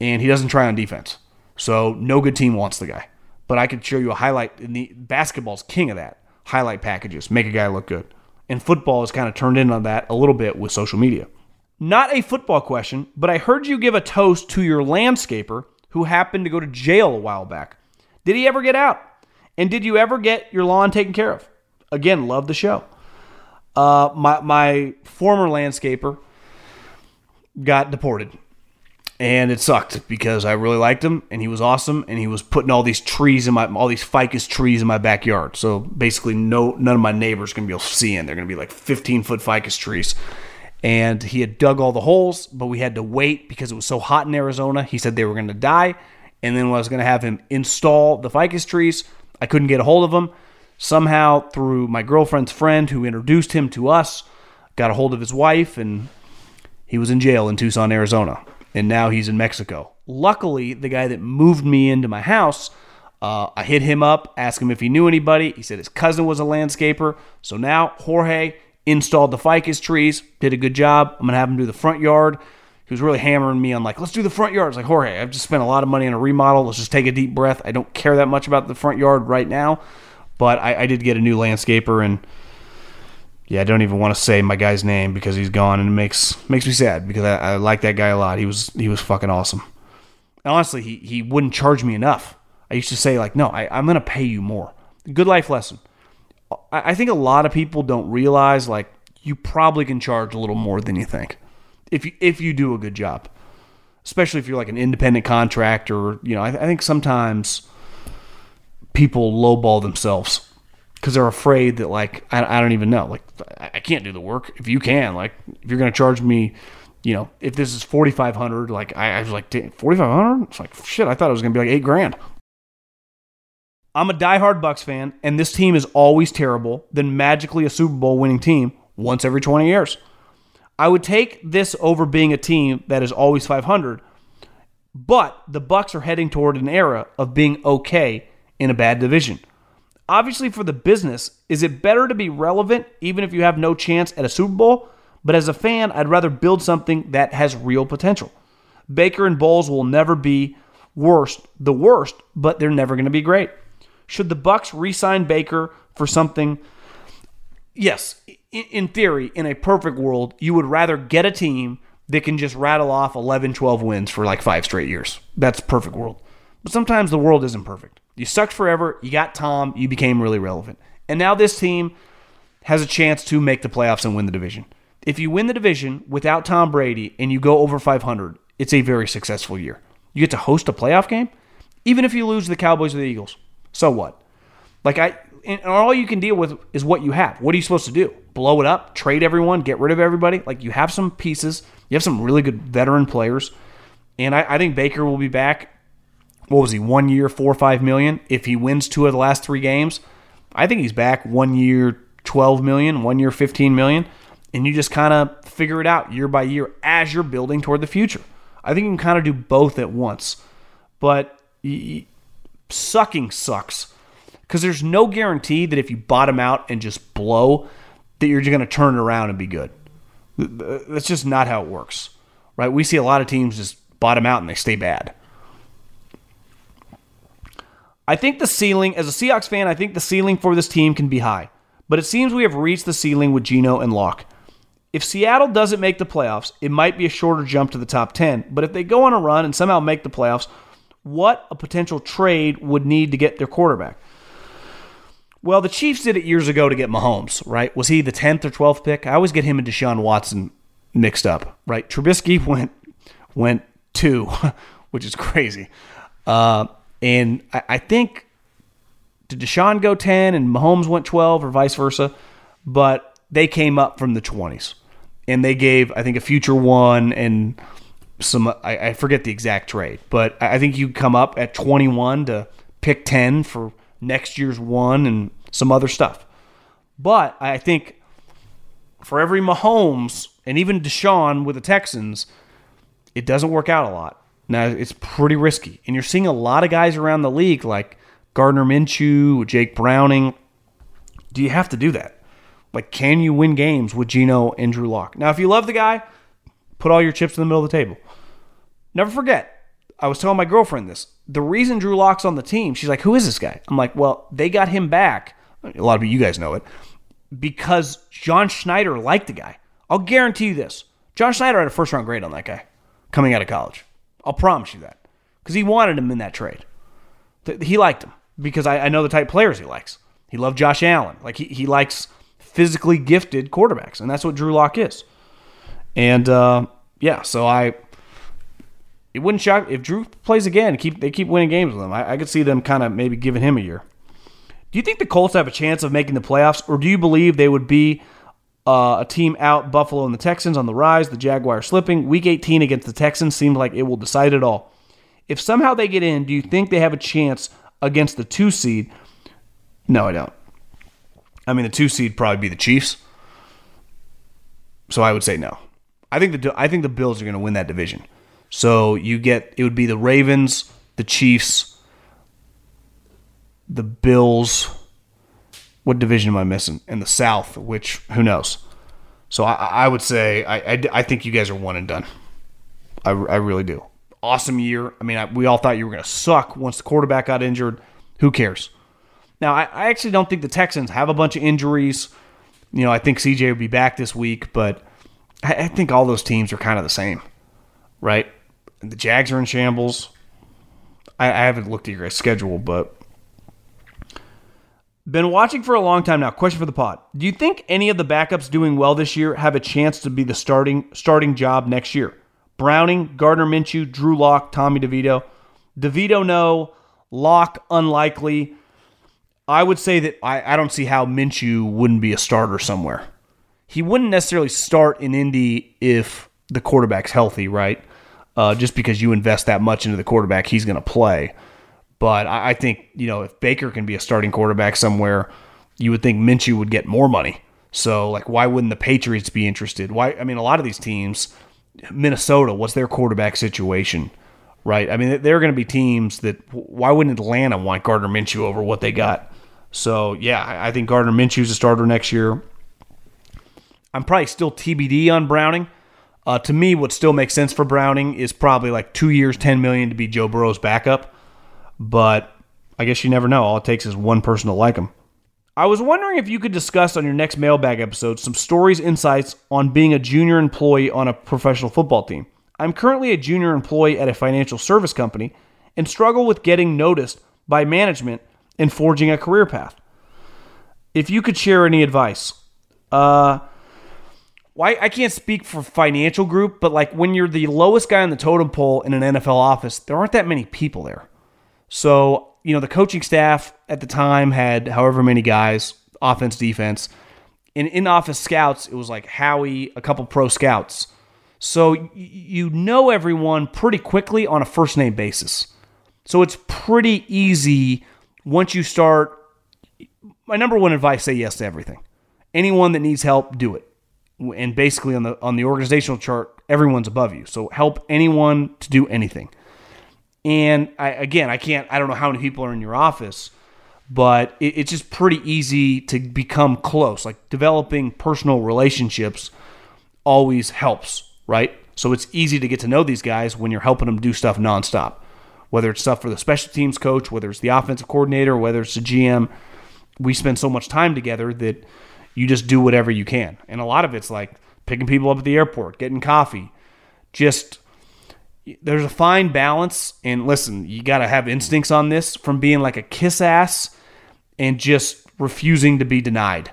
and he doesn't try on defense. So no good team wants the guy. But I could show you a highlight. In the basketball's king of that. Highlight packages. Make a guy look good. And football has kind of turned in on that a little bit with social media. Not a football question, but I heard you give a toast to your landscaper who happened to go to jail a while back. Did he ever get out? And did you ever get your lawn taken care of? Again, love the show. My former landscaper got deported. And it sucked because I really liked him, and he was awesome, and he was putting all these trees in all these ficus trees in my backyard. So basically, none of my neighbors are gonna be able to see in. They're gonna be like 15-foot ficus trees. And he had dug all the holes, but we had to wait because it was so hot in Arizona. He said they were gonna die, and then when I was gonna have him install the ficus trees, I couldn't get a hold of him. Somehow, through my girlfriend's friend who introduced him to us, got a hold of his wife, and he was in jail in Tucson, Arizona. And now he's in Mexico. Luckily, the guy that moved me into my house, I hit him up, asked him if he knew anybody. He said his cousin was a landscaper. So now Jorge installed the ficus trees, did a good job. I'm going to have him do the front yard. He was really hammering me on like, let's do the front yard. I was like, Jorge, I've just spent a lot of money on a remodel. Let's just take a deep breath. I don't care that much about the front yard right now. But I did get a new landscaper, and yeah, I don't even want to say my guy's name because he's gone, and it makes me sad because I like that guy a lot. He was fucking awesome. And honestly, he wouldn't charge me enough. I used to say, like, no, I'm going to pay you more. Good life lesson. I think a lot of people don't realize, like, you probably can charge a little more than you think if you do a good job, especially if you're like an independent contractor. You know, I think sometimes people lowball themselves. Because they're afraid that, like, I don't even know. Like, I can't do the work. If you can, like, if you're going to charge me, you know, if this is $4,500, like, I was like, $4,500? It's like, shit, I thought it was going to be like $8,000. I'm a diehard Bucks fan, and this team is always terrible, then magically a Super Bowl winning team once every 20 years. I would take this over being a team that is always 500, but the Bucks are heading toward an era of being okay in a bad division. Obviously, for the business, is it better to be relevant even if you have no chance at a Super Bowl? But as a fan, I'd rather build something that has real potential. Baker and Bowles will never be the worst, but they're never going to be great. Should the Bucks re-sign Baker for something? Yes, in theory, in a perfect world, you would rather get a team that can just rattle off 11, 12 wins for like 5 straight years. That's perfect world. But sometimes the world isn't perfect. You sucked forever. You got Tom. You became really relevant. And now this team has a chance to make the playoffs and win the division. If you win the division without Tom Brady and you go over 500, it's a very successful year. You get to host a playoff game? Even if you lose the Cowboys or the Eagles, so what? Like and all you can deal with is what you have. What are you supposed to do? Blow it up? Trade everyone? Get rid of everybody? Like, you have some pieces. You have some really good veteran players. And I think Baker will be back. What was he, 1 year, $4 or $5 million? If he wins 2 of the last 3 games, I think he's back 1 year, $12 million, 1 year, $15 million. And you just kind of figure it out year by year as you're building toward the future. I think you can kind of do both at once. But sucking sucks because there's no guarantee that if you bottom out and just blow, that you're just going to turn it around and be good. That's just not how it works, right? We see a lot of teams just bottom out and they stay bad. I think the ceiling, as a Seahawks fan, I think the ceiling for this team can be high. But it seems we have reached the ceiling with Geno and Lock. If Seattle doesn't make the playoffs, it might be a shorter jump to the top 10. But if they go on a run and somehow make the playoffs, what a potential trade would need to get their quarterback. Well, the Chiefs did it years ago to get Mahomes, right? Was he the 10th or 12th pick? I always get him and Deshaun Watson mixed up, right? Trubisky went 2, which is crazy. And I think, did Deshaun go 10 and Mahomes went 12 or vice versa? But they came up from the 20s. And they gave, I think, a future one and some, I forget the exact trade. But I think you come up at 21 to pick 10 for next year's one and some other stuff. But I think for every Mahomes and even Deshaun with the Texans, it doesn't work out a lot. Now, it's pretty risky. And you're seeing a lot of guys around the league like Gardner Minshew, Jake Browning. Do you have to do that? Like, can you win games with Geno and Drew Lock? Now, if you love the guy, put all your chips in the middle of the table. Never forget, I was telling my girlfriend this. The reason Drew Lock's on the team, she's like, who is this guy? I'm like, well, they got him back. A lot of you guys know it. Because John Schneider liked the guy. I'll guarantee you this. John Schneider had a first-round grade on that guy coming out of college. I'll promise you that. Because he wanted him in that trade. He liked him. Because I know the type of players he likes. He loved Josh Allen. Like, he likes physically gifted quarterbacks. And that's what Drew Lock is. And, yeah, so it wouldn't shock if Drew plays again. They keep winning games with him. I could see them kind of maybe giving him a year. Do you think the Colts have a chance of making the playoffs, or do you believe they would be a team out? Buffalo and the Texans on the rise, the Jaguars slipping. Week 18 against the Texans seemed like it will decide it all. If somehow they get in, do you think they have a chance against the 2 seed? No, I don't. I mean, the 2 seed would probably be the Chiefs, so I would say no. I think the Bills are going to win that division. So it would be the Ravens, the Chiefs, the Bills. What division am I missing? And the South, which, who knows? So I would say, I think you guys are one and done. I really do. Awesome year. I mean, we all thought you were going to suck once the quarterback got injured. Who cares? Now, I actually don't think the Texans have a bunch of injuries. You know, I think CJ would be back this week, but I think all those teams are kind of the same, right? The Jags are in shambles. I haven't looked at your guys' schedule, but been watching for a long time now. Question for the pod. Do you think any of the backups doing well this year have a chance to be the starting job next year? Browning, Gardner Minshew, Drew Lock, Tommy DeVito. DeVito, no. Lock, unlikely. I would say that I don't see how Minshew wouldn't be a starter somewhere. He wouldn't necessarily start in Indy if the quarterback's healthy, right? Just because you invest that much into the quarterback, he's going to play. But I think, you know, if Baker can be a starting quarterback somewhere, you would think Minshew would get more money. So, like, why wouldn't the Patriots be interested? Why? I mean, a lot of these teams, Minnesota, what's their quarterback situation, right? I mean, there are going to be teams that, why wouldn't Atlanta want Gardner Minshew over what they got? So, yeah, I think Gardner Minshew's a starter next year. I'm probably still TBD on Browning. To me, what still makes sense for Browning is probably like 2 years, $10 million to be Joe Burrow's backup. But I guess you never know. All it takes is one person to like him. I was wondering if you could discuss on your next mailbag episode some stories, insights on being a junior employee on a professional football team. I'm currently a junior employee at a financial service company and struggle with getting noticed by management and forging a career path. If you could share any advice. I can't speak for financial group, but like when you're the lowest guy on the totem pole in an NFL office, there aren't that many people there. So, you know, the coaching staff at the time had however many guys, offense, defense, and in-office scouts, it was like Howie, a couple pro scouts. So you know everyone pretty quickly on a first-name basis. So it's pretty easy once you start. My number one advice, say yes to everything. Anyone that needs help, do it. And basically on the organizational chart, everyone's above you. So help anyone to do anything. And I don't know how many people are in your office, but it's just pretty easy to become close. Like developing personal relationships always helps, right? So it's easy to get to know these guys when you're helping them do stuff nonstop. whether it's stuff for the special teams coach, whether it's the offensive coordinator, whether it's the GM. We spend so much time together that you just do whatever you can. And a lot of it's like picking people up at the airport, getting coffee. Just there's a fine balance. And listen, you got to have instincts on this, from being like a kiss ass and just refusing to be denied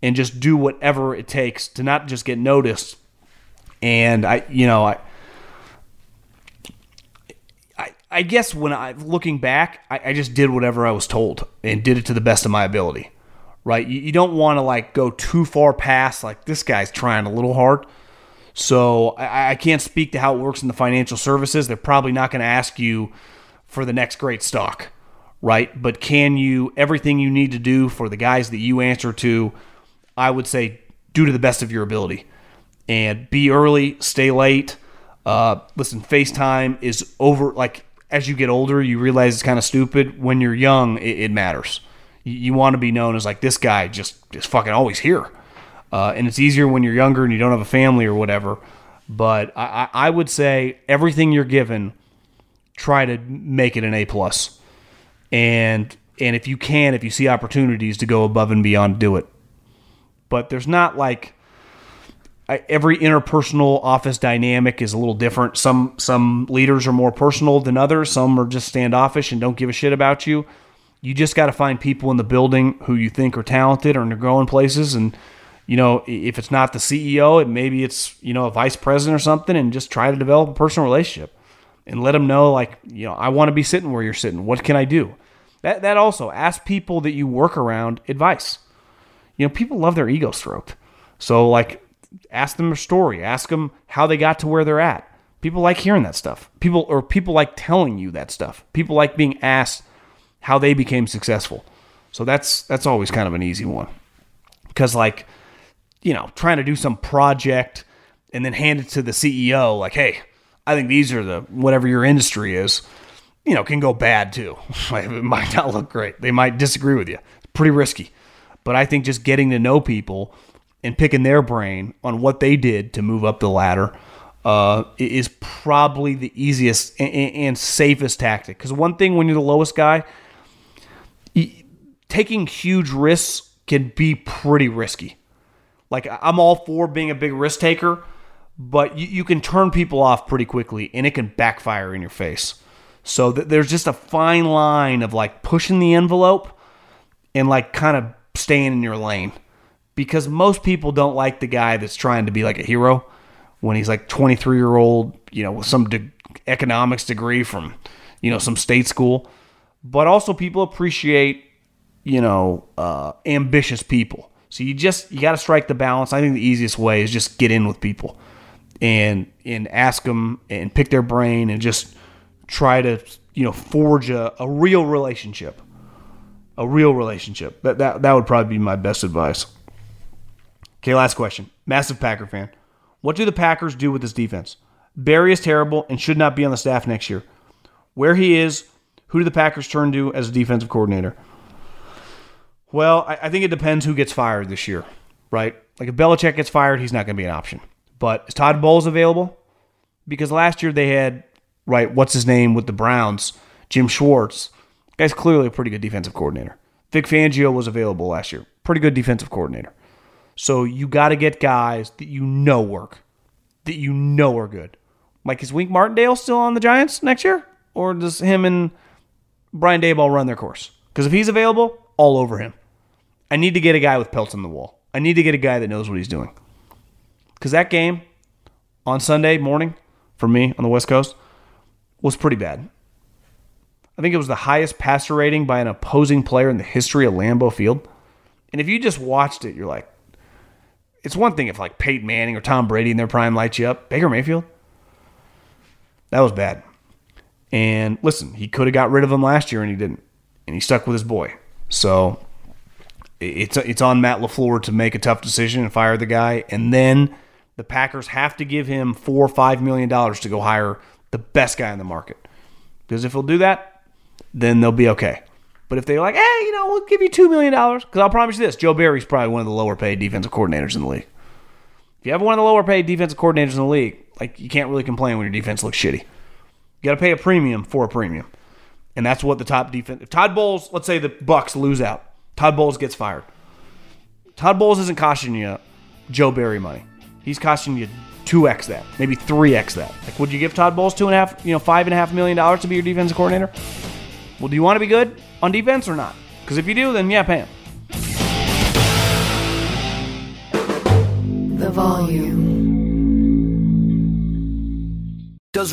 and just do whatever it takes to not just get noticed. And I guess when I'm looking back, I just did whatever I was told and did it to the best of my ability, right? You don't want to like go too far past like this guy's trying a little hard. So I can't speak to how it works in the financial services. They're probably not going to ask you for the next great stock, right? But can you, everything you need to do for the guys that you answer to, I would say do to the best of your ability and be early, stay late. Listen, FaceTime is over. Like, as you get older, you realize it's kind of stupid. When you're young, it matters. You want to be known as like, this guy just is fucking always here. And it's easier when you're younger and you don't have a family or whatever. But I would say everything you're given, try to make it an A+. And if you can, if you see opportunities to go above and beyond, do it. But there's not like... Every interpersonal office dynamic is a little different. Some leaders are more personal than others. Some are just standoffish and don't give a shit about you. You just got to find people in the building who you think are talented or in the growing places. And, you know, if it's not the CEO, maybe it's, you know, a vice president or something, and just try to develop a personal relationship and let them know, like, you know, I want to be sitting where you're sitting. What can I do? That also, ask people that you work around advice. You know, people love their ego stroked. So, like, ask them their story. Ask them how they got to where they're at. People like hearing that stuff. People like telling you that stuff. People like being asked how they became successful. So that's always kind of an easy one. Because, like, you know, trying to do some project and then hand it to the CEO, like, hey, I think these are the whatever your industry is, you know, can go bad too. It might not look great. They might disagree with you. It's pretty risky. But I think just getting to know people and picking their brain on what they did to move up the ladder is probably the easiest and safest tactic. Because one thing, when you're the lowest guy, taking huge risks can be pretty risky. Like, I'm all for being a big risk taker, but you can turn people off pretty quickly, and it can backfire in your face. So there's just a fine line of, like, pushing the envelope and, like, kind of staying in your lane. Because most people don't like the guy that's trying to be like a hero when he's like 23-year-old, you know, with some economics degree from, you know, some state school. But also people appreciate, you know, ambitious people. So you got to strike the balance. I think the easiest way is just get in with people and ask them and pick their brain and just try to, you know, forge a real relationship. A real relationship. That would probably be my best advice. Okay, last question. Massive Packer fan. What do the Packers do with this defense? Barry is terrible and should not be on the staff next year. Where he is, who do the Packers turn to as a defensive coordinator? Well, I think it depends who gets fired this year, right? Like, if Belichick gets fired, he's not going to be an option. But is Todd Bowles available? Because last year they had, right, what's his name with the Browns, Jim Schwartz. Guy's clearly a pretty good defensive coordinator. Vic Fangio was available last year. Pretty good defensive coordinator. So you got to get guys that you know work, that you know are good. Like, is Wink Martindale still on the Giants next year? Or does him and Brian Daboll run their course? Because if he's available, all over him. I need to get a guy with pelts on the wall. I need to get a guy that knows what he's doing. Because that game on Sunday morning, for me, on the West Coast, was pretty bad. I think it was the highest passer rating by an opposing player in the history of Lambeau Field. And if you just watched it, you're like, it's one thing if, like, Peyton Manning or Tom Brady in their prime lights you up. Baker Mayfield? That was bad. And, listen, he could have got rid of him last year, and he didn't. And he stuck with his boy. So it's on Matt LaFleur to make a tough decision and fire the guy. And then the Packers have to give him $4 or $5 million to go hire the best guy in the market. Because if he'll do that, then they'll be okay. But if they're like, hey, you know, we'll give you $2 million, because I'll promise you this, Joe Barry's probably one of the lower-paid defensive coordinators in the league. If you have one of the lower-paid defensive coordinators in the league, like, you can't really complain when your defense looks shitty. You got to pay a premium for a premium. And that's what the top defense... If Todd Bowles... Let's say the Bucks lose out. Todd Bowles gets fired. Todd Bowles isn't costing you Joe Barry money. He's costing you 2x that, maybe 3x that. Like, would you give Todd Bowles $5.5 million to be your defensive coordinator? Well, do you want to be good on defense or not? Because if you do, then yeah, pay him. The Volume. Does